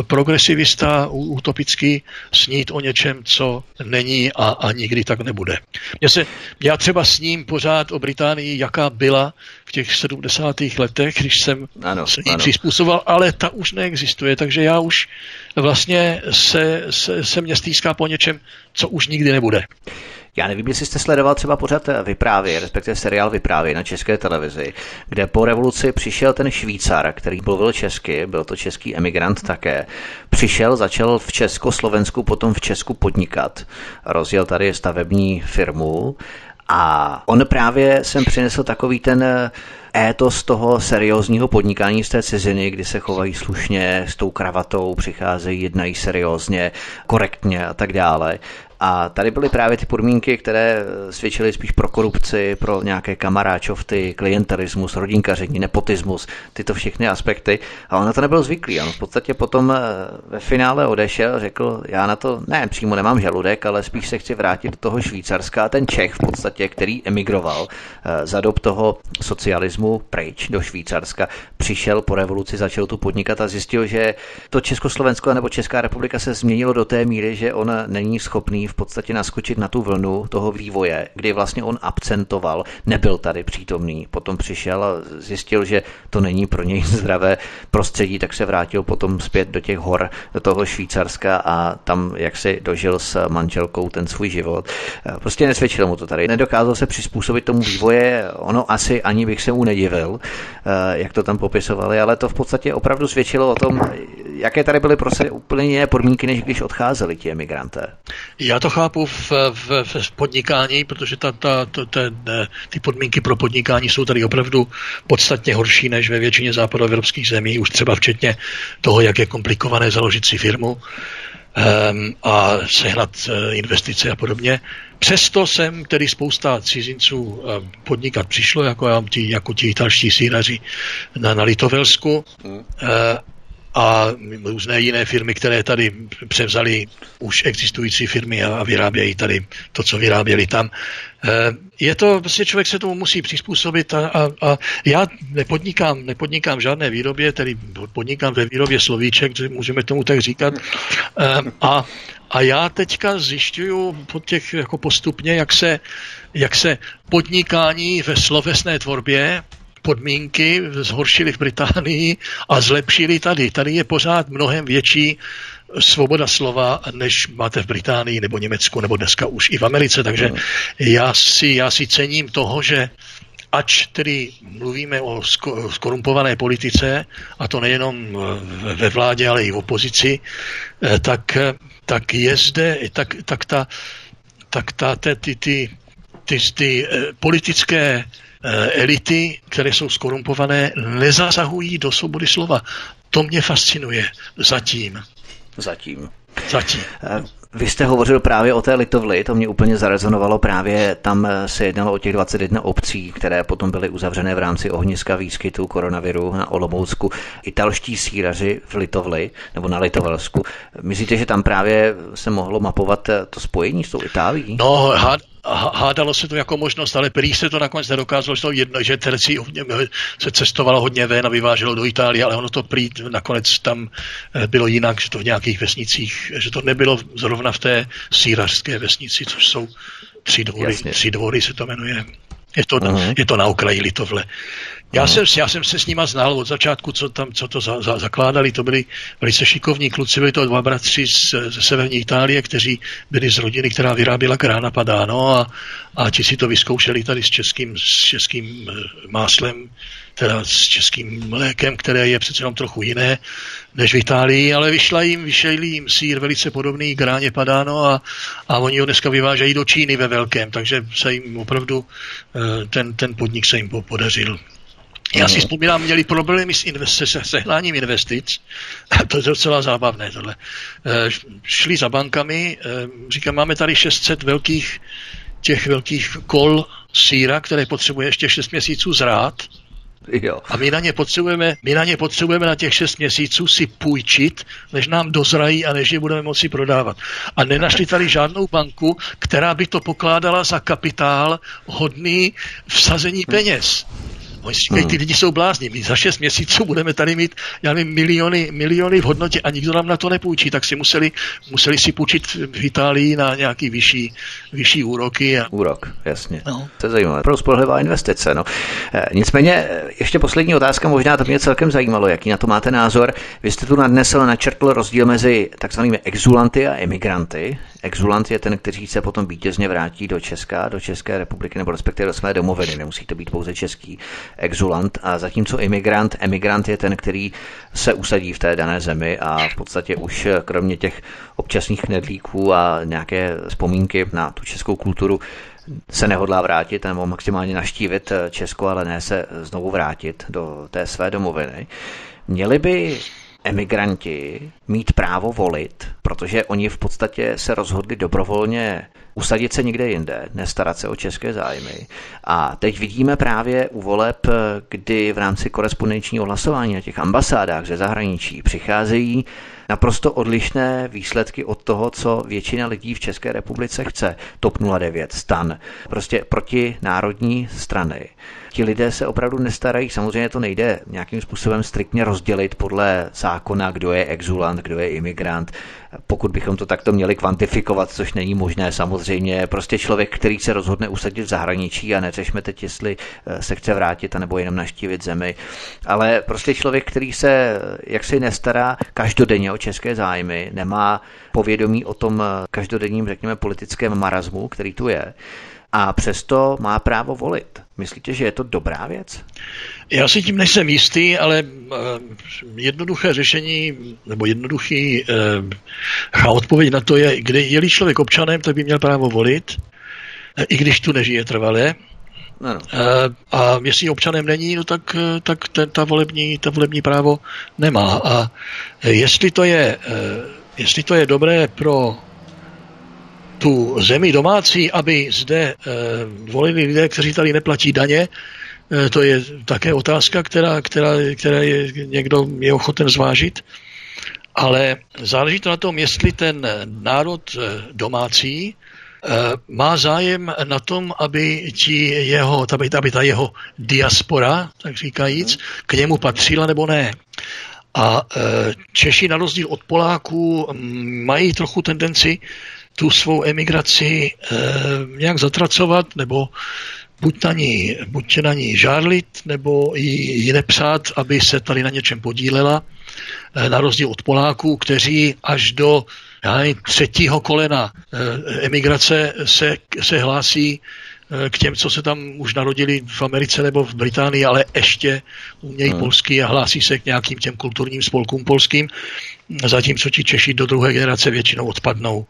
progresivista utopicky snít o něčem, co není a, a nikdy tak nebude. Mě se, já třeba sním pořád o Británii, jaká byla v těch sedmdesátých letech, když jsem ano, se jí přizpůsoboval, ale ta už neexistuje, takže já už vlastně se, se, se mě stýská po něčem, co už nikdy nebude. Já nevím, jestli jste sledoval třeba pořad Vyprávěj, respektive seriál Vyprávěj na České televizi, kde po revoluci přišel ten Švýcar, který mluvil česky, byl to český emigrant také, přišel, začal v Československu, potom v Česku podnikat, rozjel tady stavební firmu a on právě sem přinesl takový ten étos toho seriózního podnikání z té ciziny, kdy se chovají slušně, s tou kravatou přicházejí, jednají seriózně, korektně a tak dále. A tady byly právě ty podmínky, které svědčily spíš pro korupci, pro nějaké kamaráčovty, klientelismus, rodinkaření, nepotismus, tyto všechny aspekty. A on na to nebyl zvyklý. On v podstatě potom ve finále odešel, řekl, já na to ne, přímo nemám žaludek, ale spíš se chci vrátit do toho Švýcarska. A ten Čech v podstatě, který emigroval za dob toho socialismu pryč do Švýcarska, přišel po revoluci, začal tu podnikat a zjistil, že to Československo nebo Česká republika se změnilo do té míry, že on není schopný v podstatě naskočit na tu vlnu toho vývoje, kdy vlastně on absentoval, nebyl tady přítomný. Potom přišel a zjistil, že to není pro něj zdravé prostředí, tak se vrátil potom zpět do těch hor, do toho Švýcarska a tam jak si dožil s manželkou ten svůj život. Prostě nesvědčilo mu to tady. Nedokázal se přizpůsobit tomu vývoje, ono asi ani bych se mu nedivil, jak to tam popisovali, ale to v podstatě opravdu svědčilo o tom, jaké tady byly prostě úplně jiné podmínky, než když odcházeli ti emigranté. Já to chápu v, v, v podnikání, protože ta, ta, ta, ta, ty podmínky pro podnikání jsou tady opravdu podstatně horší než ve většině západoevropských zemí, už třeba včetně toho, jak je komplikované založit si firmu um, a sehnat investice a podobně. Přesto sem tedy spousta cizinců podnikat přišlo, jako ti jako italští síraři na, na Litovelsku. Hmm. Uh, a různé jiné firmy, které tady převzaly už existující firmy a vyrábějí tady to, co vyráběli tam. Je to, prostě člověk se tomu musí přizpůsobit a, a, a já nepodnikám, nepodnikám v žádné výrobě, tedy podnikám ve výrobě slovíček, můžeme tomu tak říkat. A, a já teďka zjišťuju po těch, jako postupně, jak se, jak se podnikání ve slovesné tvorbě podmínky zhoršily v Británii a zlepšily tady. Tady je pořád mnohem větší svoboda slova, než máte v Británii nebo Německu, nebo dneska už i v Americe. Takže já si, já si cením toho, že ač tedy mluvíme o skorumpované politice, a to nejenom ve vládě, ale i v opozici, tak, tak je zde, tak, tak ta, tak ta, ty, ty, ty, ty, ty politické elity, které jsou skorumpované, nezasahují do svobody slova. To mě fascinuje. Zatím. Zatím. Zatím. Vy jste hovořil právě o té Litovli, to mě úplně zarezonovalo, právě tam se jednalo o těch dvacet jedna obcí, které potom byly uzavřené v rámci ohniska výskytu koronaviru na Olomoucku. Italští sýraři v Litovli, nebo na Litovelsku. Myslíte, že tam právě se mohlo mapovat to spojení s tou Itálií? No, hádalo se to jako možnost, ale prý se to nakonec nedokázalo, že to jedno, že tercí se cestovalo hodně ven a vyváželo do Itálie, ale ono to prý nakonec tam bylo jinak, že to v nějakých vesnicích, že to nebylo zrovna v té sýrařské vesnici, což jsou tři dvory, tři dvory se to jmenuje. Je to, je to na okraji Litovle. Já jsem, já jsem se s nima znal od začátku, co tam, co to za, za, zakládali, to byli velice šikovní kluci, byli to dva bratři z, ze severní Itálie, kteří byli z rodiny, která vyráběla grana padano, a, a ti si to vyzkoušeli tady s českým, s českým máslem, teda s českým mlékem, které je přece jenom trochu jiné než v Itálii, ale vyšla jim, vyšel jim sýr velice podobný gráně padano a, a oni ho dneska vyvážejí do Číny ve velkém, takže se jim opravdu ten, ten podnik se jim podařil. Já si vzpomínám, měli problémy s investi- se sehnáním investic, to je docela zábavné tohle. E, šli za bankami, e, říkám, máme tady šest set velkých, těch velkých kol sýra, které potřebuje ještě šest měsíců zrát, jo. A my na, ně potřebujeme, my na ně potřebujeme na těch šest měsíců si půjčit, než nám dozrají a než je budeme moci prodávat. A nenašli tady žádnou banku, která by to pokládala za kapitál hodný vsazení peněz. Oni říkají, ty lidi jsou blázni, my za šest měsíců budeme tady mít, já nevím, miliony, miliony v hodnotě a nikdo nám na to nepůjčí, tak si museli, museli si půjčit v Itálii na nějaký vyšší, vyšší úroky. A... Úrok, jasně. No. To je zajímavé. Pro spolehlivá investice, no. Nicméně, ještě poslední otázka, možná to mě celkem zajímalo, jaký na to máte názor. Vy jste tu nadnesl, načrtl rozdíl mezi takzvanými exulanty a emigranty. Exulant je ten, který se potom vítězně vrátí do Česka, do České republiky, nebo respektive do své domoviny, nemusí to být pouze český exulant, a zatímco imigrant, emigrant je ten, který se usadí v té dané zemi a v podstatě už kromě těch občasných knedlíků a nějaké vzpomínky na tu českou kulturu se nehodlá vrátit nebo maximálně navštívit Česko, ale ne se znovu vrátit do té své domoviny. Měli by emigranti mít právo volit, protože oni v podstatě se rozhodli dobrovolně usadit se někde jinde, nestarat se o české zájmy. A teď vidíme právě u voleb, kdy v rámci korespondenčního hlasování na těch ambasádách ze zahraničí přicházejí naprosto odlišné výsledky od toho, co většina lidí v České republice chce. TOP nula devět, STAN, prostě protinárodní strany. Ti lidé se opravdu nestarají, samozřejmě to nejde nějakým způsobem striktně rozdělit podle zákona, kdo je exulant, kdo je imigrant. Pokud bychom to takto měli kvantifikovat, což není možné samozřejmě, prostě člověk, který se rozhodne usadit v zahraničí, a neřešme teď, jestli se chce vrátit anebo jenom navštívit zemi, ale prostě člověk, který se jaksi nestará každodenně o české zájmy, nemá povědomí o tom každodenním, řekněme, politickém marazmu, který tu je, a přesto má právo volit. Myslíte, že je to dobrá věc? Já si tím nejsem jistý, ale jednoduché řešení, nebo jednoduchý a odpověď na to je, kde je-li člověk občanem, tak by měl právo volit, i když tu nežije trvale. No, no. A jestli občanem není, no tak, tak ten, ta, volební, ta volební právo nemá. A jestli to je, jestli to je dobré pro tu zemi domácí, aby zde volili lidé, kteří tady neplatí daně, to je také otázka, která, která, která je, někdo je ochoten zvážit. ale záleží to na tom, jestli ten národ domácí má zájem na tom, aby, ti jeho, aby ta jeho diaspora, tak říkajíc, k němu patřila nebo ne. A Češi na rozdíl od Poláků mají trochu tendenci tu svou emigraci nějak zatracovat, nebo buď na ní, buď na ní žárlit, nebo ji, ji nepsát, aby se tady na něčem podílela, na rozdíl od Poláků, kteří až do třetího kolena emigrace se, se hlásí k těm, co se tam už narodili v Americe nebo v Británii, ale ještě umějí hmm. polsky a hlásí se k nějakým těm kulturním spolkům polským, zatímco ti Češi do druhé generace většinou odpadnou.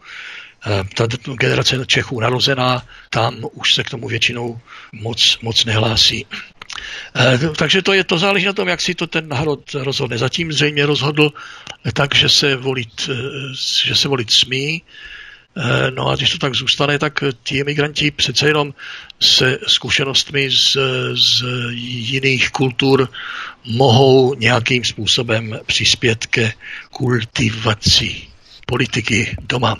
Ta generace Čechů narozená, tam už se k tomu většinou moc, moc nehlásí. Takže to, je, to záleží na tom, jak si to ten národ rozhodne. Zatím zřejmě rozhodl tak, že se volit, že se volit smí. No a když to tak zůstane, tak ti emigranti přece jenom se zkušenostmi z, z jiných kultur mohou nějakým způsobem přispět ke kultivaci politiky doma.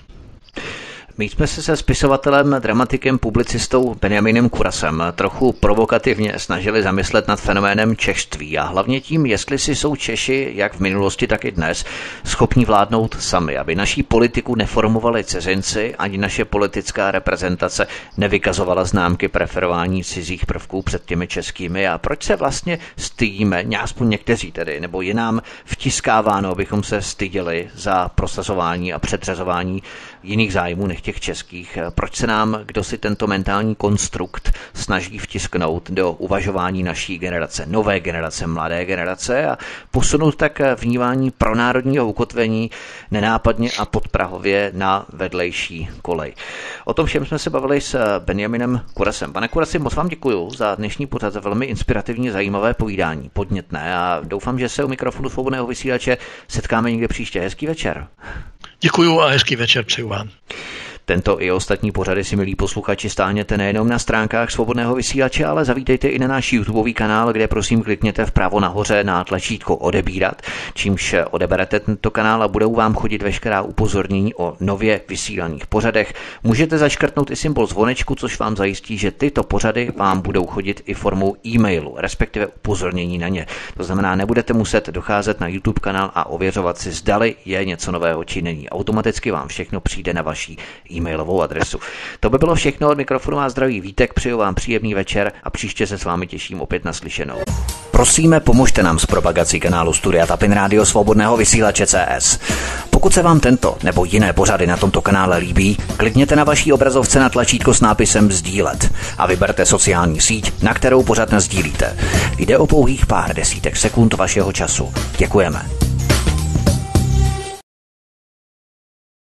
My jsme se se spisovatelem, dramatikem, publicistou Benjaminem Kurasem trochu provokativně snažili zamyslet nad fenoménem češství a hlavně tím, jestli si jsou Češi, jak v minulosti, tak i dnes, schopni vládnout sami, aby naší politiku neformovali cizinci, ani naše politická reprezentace nevykazovala známky preferování cizích prvků před těmi českými a proč se vlastně stydíme, aspoň někteří tedy, nebo je nám vtiskáváno, abychom se styděli za prosazování a předřazování jiných zájmů než těch českých. Proč se nám, kdo si tento mentální konstrukt snaží vtisknout do uvažování naší generace, nové generace, mladé generace a posunout tak vnímání pronárodního ukotvení nenápadně a podprahově na vedlejší kolej. O tom všem jsme se bavili s Benjaminem Kurasem. Pane Kurasi, moc vám děkuju za dnešní pořad, za velmi inspirativní, zajímavé povídání, podnětné a doufám, že se u mikrofonu Svobodného vysílače setkáme někde příště. Hezký večer. Děkuju a hezký večer přeju vám. Tento i ostatní pořady si, milí posluchači, stáhněte nejenom na stránkách Svobodného vysílače, ale zavítejte i na náš YouTubeový kanál, kde prosím klikněte vpravo nahoře na tlačítko odebírat, čímž odeberete tento kanál a budou vám chodit veškerá upozornění o nově vysílaných pořadech. Můžete zaškrtnout i symbol zvonečku, což vám zajistí, že tyto pořady vám budou chodit i formou e-mailu, respektive upozornění na ně. To znamená, nebudete muset docházet na YouTube kanál a ověřovat si, zdali je něco nového či není. Automaticky vám všechno přijde na vaší e-mailovou adresu. To by bylo všechno od mikrofonu a zdraví Vítek, přeju vám příjemný večer a příště se s vámi těším opět na slyšenou. Prosíme, pomožte nám s propagací kanálu Studia Tapin Rádio Svobodného vysílače C S. Pokud se vám tento nebo jiné pořady na tomto kanále líbí, klikněte na vaší obrazovce na tlačítko s nápisem sdílet a vyberte sociální síť, na kterou pořad nasdílíte. Jde o pouhých pár desítek sekund vašeho času. Děkujeme.